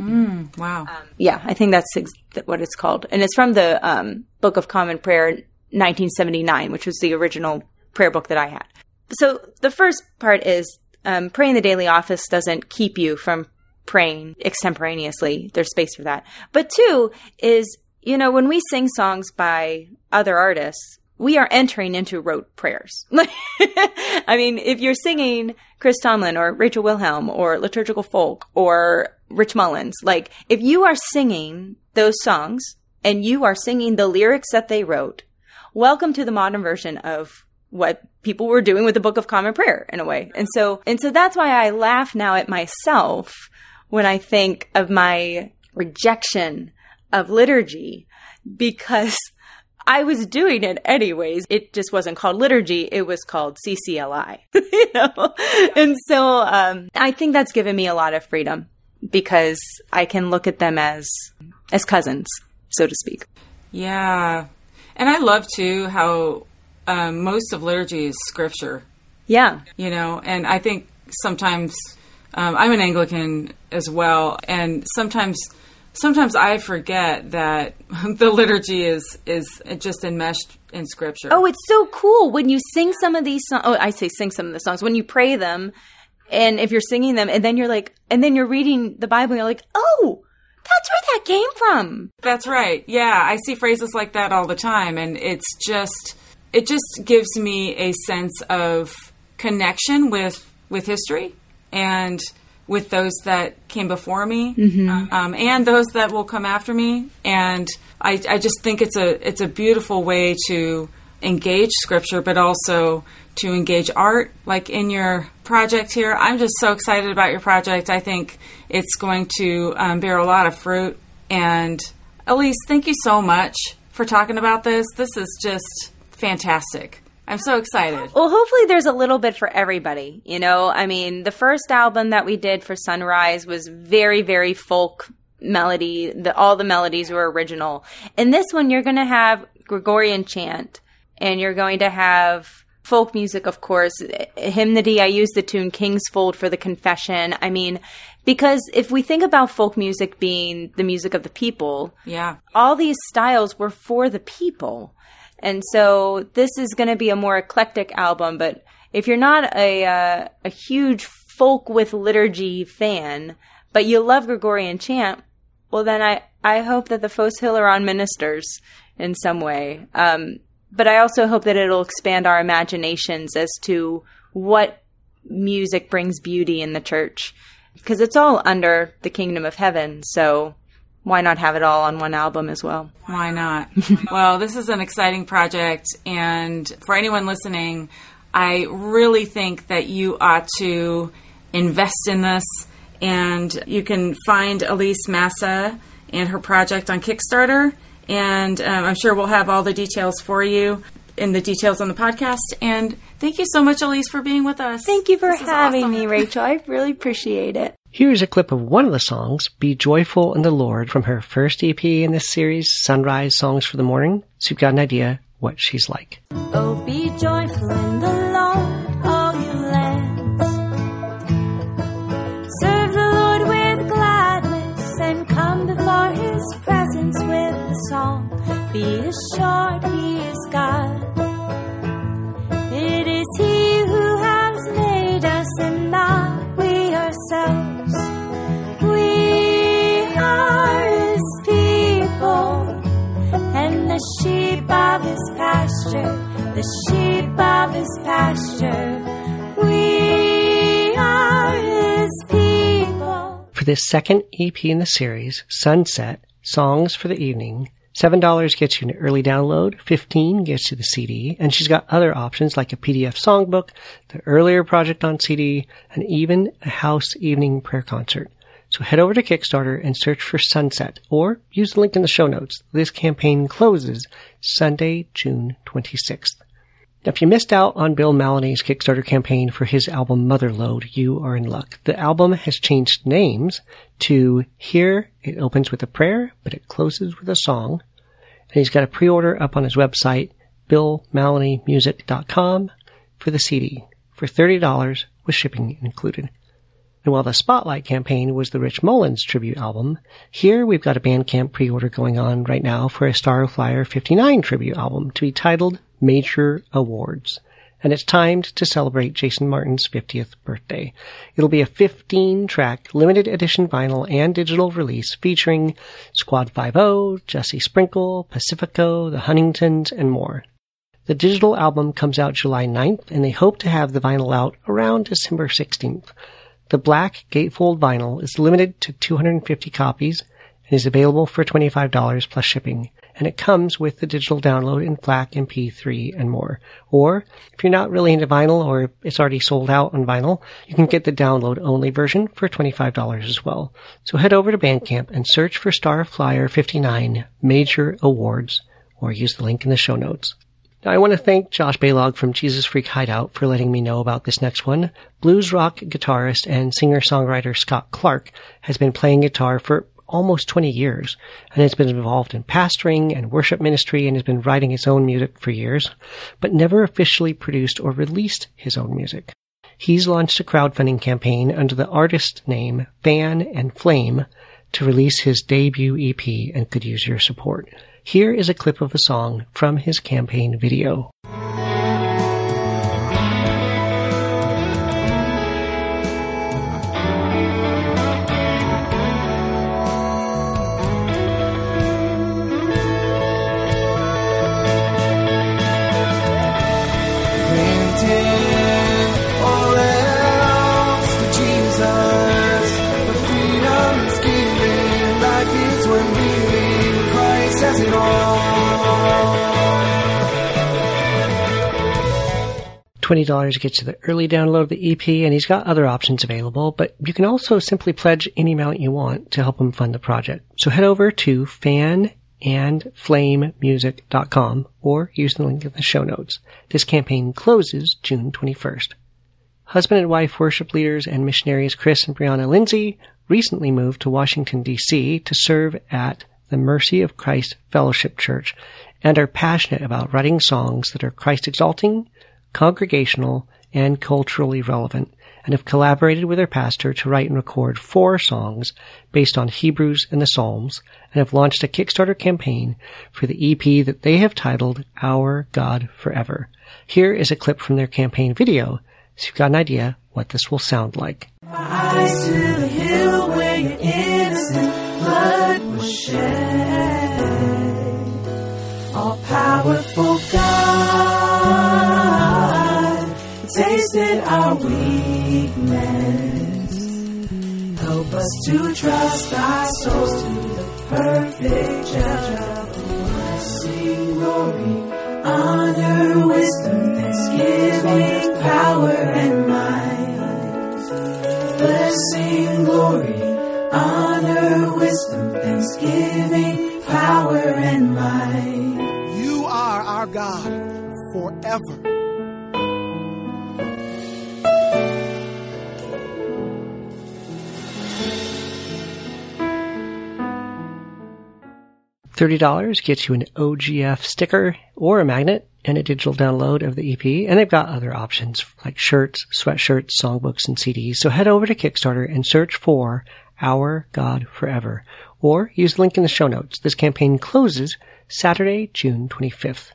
Mm, wow. Um, yeah, I think that's ex- what it's called. And it's from the um, Book of Common Prayer nineteen seventy-nine, which was the original prayer book that I had. So the first part is um, praying the daily office doesn't keep you from praying extemporaneously. There's space for that. But two is, you know, when we sing songs by other artists, we are entering into rote prayers. I mean, if you're singing Chris Tomlin or Rachel Wilhelm or Liturgical Folk or Rich Mullins, like if you are singing those songs and you are singing the lyrics that they wrote, welcome to the modern version of what people were doing with the Book of Common Prayer in a way. And so, and so that's why I laugh now at myself when I think of my rejection of liturgy, because I was doing it anyways. It just wasn't called liturgy. It was called C C L I, you know? And so, um, I think that's given me a lot of freedom because I can look at them as, as cousins, so to speak. Yeah. And I love too how, Um, most of liturgy is scripture. Yeah. You know, and I think sometimes, um, I'm an Anglican as well. And sometimes, sometimes I forget that the liturgy is, is just enmeshed in scripture. Oh, it's so cool when you sing some of these songs. Oh, I say sing some of the songs when you pray them. And if you're singing them and then you're like, and then you're reading the Bible and you're like, oh, that's where that came from. That's right. Yeah. I see phrases like that all the time. And it's just, it just gives me a sense of connection with, with history and with those that came before me, mm-hmm. um, and those that will come after me. And I, I just think it's a, it's a beautiful way to engage scripture, but also to engage art. Like in your project here, I'm just so excited about your project. I think it's going to um, bear a lot of fruit. And Elise, thank you so much for talking about this. This is just fantastic. I'm so excited. Well, hopefully there's a little bit for everybody. You know, I mean, the first album that we did for Sunrise was very, very folk melody. The, all the melodies were original. In this one, you're going to have Gregorian chant, and you're going to have folk music, of course. Hymnody, I used the tune King's Fold for the confession. I mean, because if we think about folk music being the music of the people, yeah, all these styles were for the people. And so this is going to be a more eclectic album. But if you're not a uh, a huge folk with liturgy fan, but you love Gregorian chant, well, then I, I hope that the Phos Hilaron ministers in some way. Um, but I also hope that it'll expand our imaginations as to what music brings beauty in the church, because it's all under the kingdom of heaven. So why not have it all on one album as well? Why not? Well, this is an exciting project. And for anyone listening, I really think that you ought to invest in this. And you can find Elise Massa and her project on Kickstarter. And um, I'm sure we'll have all the details for you in the details on the podcast. And thank you so much, Elise, for being with us. Thank you for having awesome. me, Rachel. I really appreciate it. Here's a clip of one of the songs, Be Joyful in the Lord, from her first E P in this series, Sunrise Songs for the Morning, so you've got an idea what she's like. Oh, be joyful in the Lord, all you lands. Serve the Lord with gladness and come before his presence with a song. Be assured he is God. It is he who has made us and not we ourselves. The sheep of his pasture, the sheep of his pasture, we are his people. For this second E P in the series, Sunset, Songs for the Evening, seven dollars gets you an early download, fifteen dollars gets you the C D, and she's got other options like a P D F songbook, the earlier project on C D, and even a house evening prayer concert. So head over to Kickstarter and search for Sunset, or use the link in the show notes. This campaign closes Sunday, June twenty-sixth. Now, if you missed out on Bill Maloney's Kickstarter campaign for his album Motherlode, you are in luck. The album has changed names to Here It Opens With a Prayer, but it closes with a song. And he's got a pre-order up on his website, bill maloney music dot com, for the C D for thirty dollars with shipping included. And while the Spotlight campaign was the Rich Mullins tribute album, here we've got a Bandcamp pre-order going on right now for a Starflyer fifty-nine tribute album to be titled Major Awards. And it's timed to celebrate Jason Martin's fiftieth birthday. It'll be a fifteen-track limited edition vinyl and digital release featuring Squad five oh, Jesse Sprinkle, Pacifico, The Huntingtons, and more. The digital album comes out July ninth, and they hope to have the vinyl out around December sixteenth. The black gatefold vinyl is limited to two hundred fifty copies and is available for twenty-five dollars plus shipping. And it comes with the digital download in FLAC, M P three, and more. Or, if you're not really into vinyl or it's already sold out on vinyl, you can get the download-only version for twenty-five dollars as well. So head over to Bandcamp and search for Starflyer fifty-nine Major Awards, or use the link in the show notes. Now, I want to thank Josh Balog from Jesus Freak Hideout for letting me know about this next one. Blues rock guitarist and singer-songwriter Scott Clark has been playing guitar for almost twenty years and has been involved in pastoring and worship ministry and has been writing his own music for years, but never officially produced or released his own music. He's launched a crowdfunding campaign under the artist name Fan and Flame to release his debut E P and could use your support. Here is a clip of a song from his campaign video. twenty dollars gets you the early download of the E P, and he's got other options available, but you can also simply pledge any amount you want to help him fund the project. So head over to fan fan and flame music dot com or use the link in the show notes. This campaign closes June twenty-first. Husband and wife worship leaders and missionaries Chris and Brianna Lindsay recently moved to Washington, D C to serve at the Mercy of Christ Fellowship Church and are passionate about writing songs that are Christ-exalting, congregational, and culturally relevant, and have collaborated with their pastor to write and record four songs based on Hebrews and the Psalms, and have launched a Kickstarter campaign for the E P that they have titled Our God Forever. Here is a clip from their campaign video, so you've got an idea what this will sound like. Eyes to the hill where your innocent blood was shed. All-powerful God tasted our weakness. Help us to trust our souls to the perfect judge of blessing, glory, honor, wisdom, thanksgiving, power, and might. Blessing, glory, honor, wisdom, thanksgiving, power, and might. You are our God forever. thirty dollars gets you an O G F sticker or a magnet and a digital download of the E P, and they've got other options like shirts, sweatshirts, songbooks, and C Ds. So head over to Kickstarter and search for Our God Forever, or use the link in the show notes. This campaign closes Saturday, June twenty-fifth.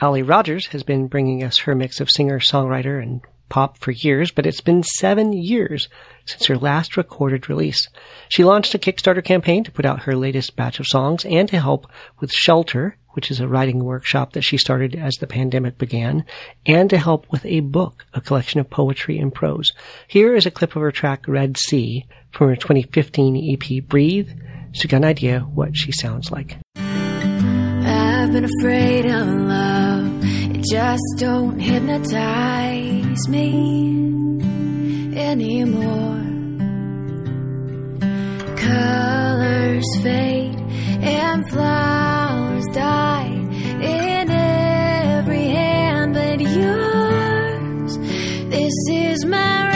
Allie Rogers has been bringing us her mix of singer, songwriter, and pop for years, but it's been seven years since her last recorded release. She launched a Kickstarter campaign to put out her latest batch of songs and to help with Shelter, which is a writing workshop that she started as the pandemic began, and to help with a book, a collection of poetry and prose. Here is a clip of her track Red Sea from her twenty fifteen E P Breathe, so you got an idea what she sounds like. I've been afraid of love, it just don't hypnotize me anymore. Colors fade and flowers die in every hand but yours. This is my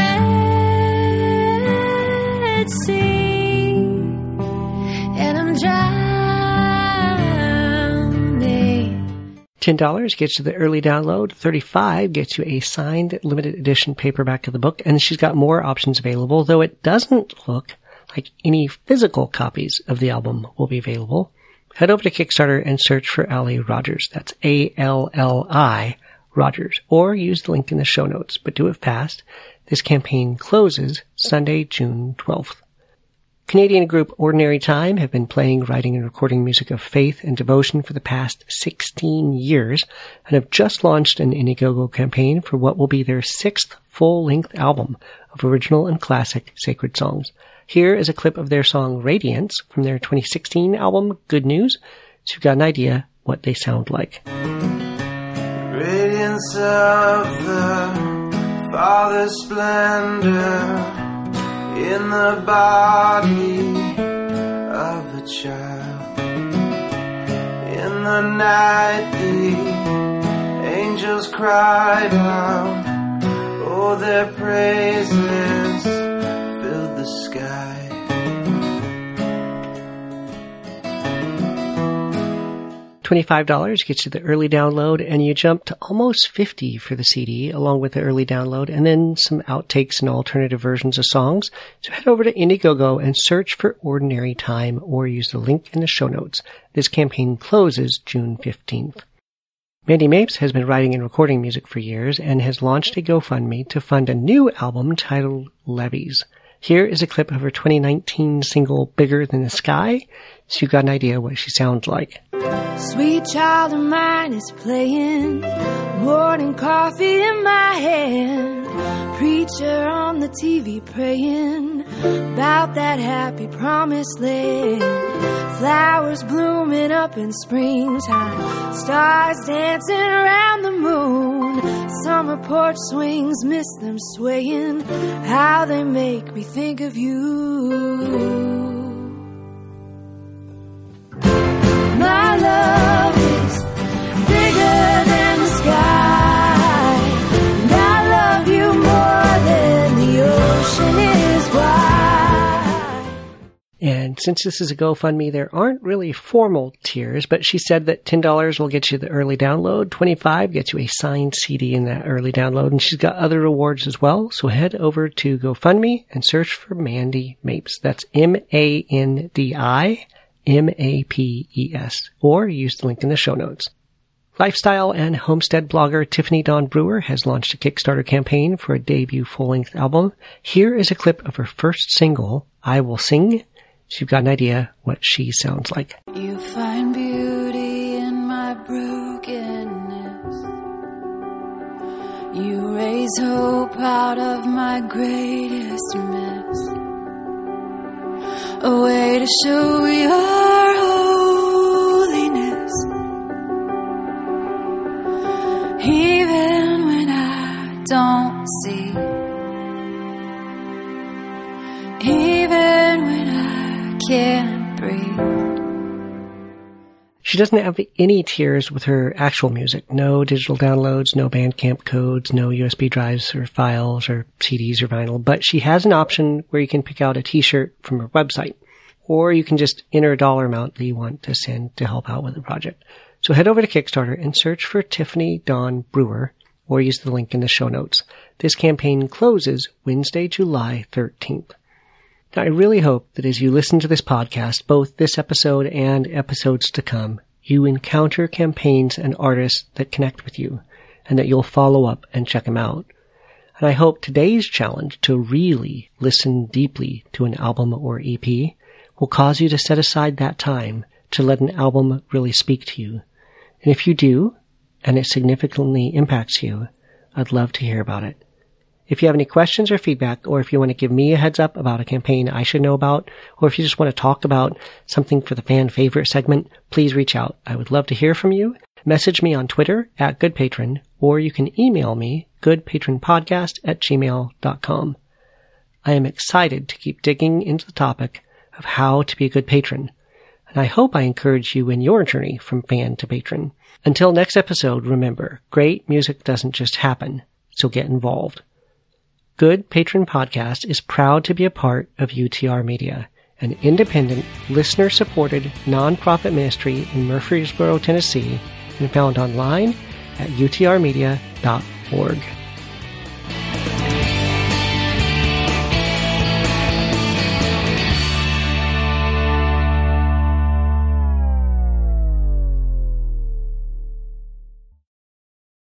Red Sea, and I'm drowning. ten dollars gets you the early download. thirty-five dollars gets you a signed limited edition paperback of the book, and she's got more options available, though it doesn't look like any physical copies of the album will be available. Head over to Kickstarter and search for Allie Rogers. That's A L L I Rogers, or use the link in the show notes, but do it fast. This campaign closes Sunday, June twelfth. Canadian group Ordinary Time have been playing, writing, and recording music of faith and devotion for the past sixteen years, and have just launched an Indiegogo campaign for what will be their sixth full-length album of original and classic sacred songs. Here is a clip of their song Radiance from their twenty sixteen album Good News, so you've got an idea what they sound like. Radiance of the Father's splendor in the body of a child. In the night the angels cried out, oh, their praises filled the sky. twenty-five dollars gets you the early download, and you jump to almost fifty dollars for the C D, along with the early download, and then some outtakes and alternative versions of songs. So head over to Indiegogo and search for Ordinary Time, or use the link in the show notes. This campaign closes June fifteenth. Mandy Mapes has been writing and recording music for years and has launched a GoFundMe to fund a new album titled Levies. Here is a clip of her twenty nineteen single Bigger Than the Sky, so you got an idea what she sounds like. Sweet child of mine is playing, morning coffee in my hand, preacher on the T V praying about that happy promised land, flowers blooming up in springtime, stars dancing around the moon, summer porch swings, miss them swaying, how they make me think of you. My since this is a GoFundMe, there aren't really formal tiers, but she said that ten dollars will get you the early download, twenty-five dollars gets you a signed C D in that early download, and she's got other rewards as well. So head over to GoFundMe and search for Mandy Mapes. That's M A N D I M A P E S, or use the link in the show notes. Lifestyle and homestead blogger Tiffany Dawn Brewer has launched a Kickstarter campaign for a debut full-length album. Here is a clip of her first single, I Will Sing. She's got an idea what she sounds like. You find beauty in my brokenness. You raise hope out of my greatest mess. A way to show your holiness, even when I don't see, even when I can't breathe. She doesn't have any tiers with her actual music. No digital downloads, no Bandcamp codes, no U S B drives or files or C Ds or vinyl. But she has an option where you can pick out a t-shirt from her website. Or you can just enter a dollar amount that you want to send to help out with the project. So head over to Kickstarter and search for Tiffany Dawn Brewer, or use the link in the show notes. This campaign closes Wednesday, July thirteenth. Now, I really hope that as you listen to this podcast, both this episode and episodes to come, you encounter campaigns and artists that connect with you, and that you'll follow up and check them out. And I hope today's challenge to really listen deeply to an album or E P will cause you to set aside that time to let an album really speak to you. And if you do, and it significantly impacts you, I'd love to hear about it. If you have any questions or feedback, or if you want to give me a heads up about a campaign I should know about, or if you just want to talk about something for the fan favorite segment, please reach out. I would love to hear from you. Message me on Twitter at GoodPatron, or you can email me goodpatronpodcast at gmail dot com. I am excited to keep digging into the topic of how to be a good patron, and I hope I encourage you in your journey from fan to patron. Until next episode, remember, great music doesn't just happen, so get involved. Good Patron Podcast is proud to be a part of U T R Media, an independent, listener-supported, nonprofit ministry in Murfreesboro, Tennessee, and found online at U T R media dot org.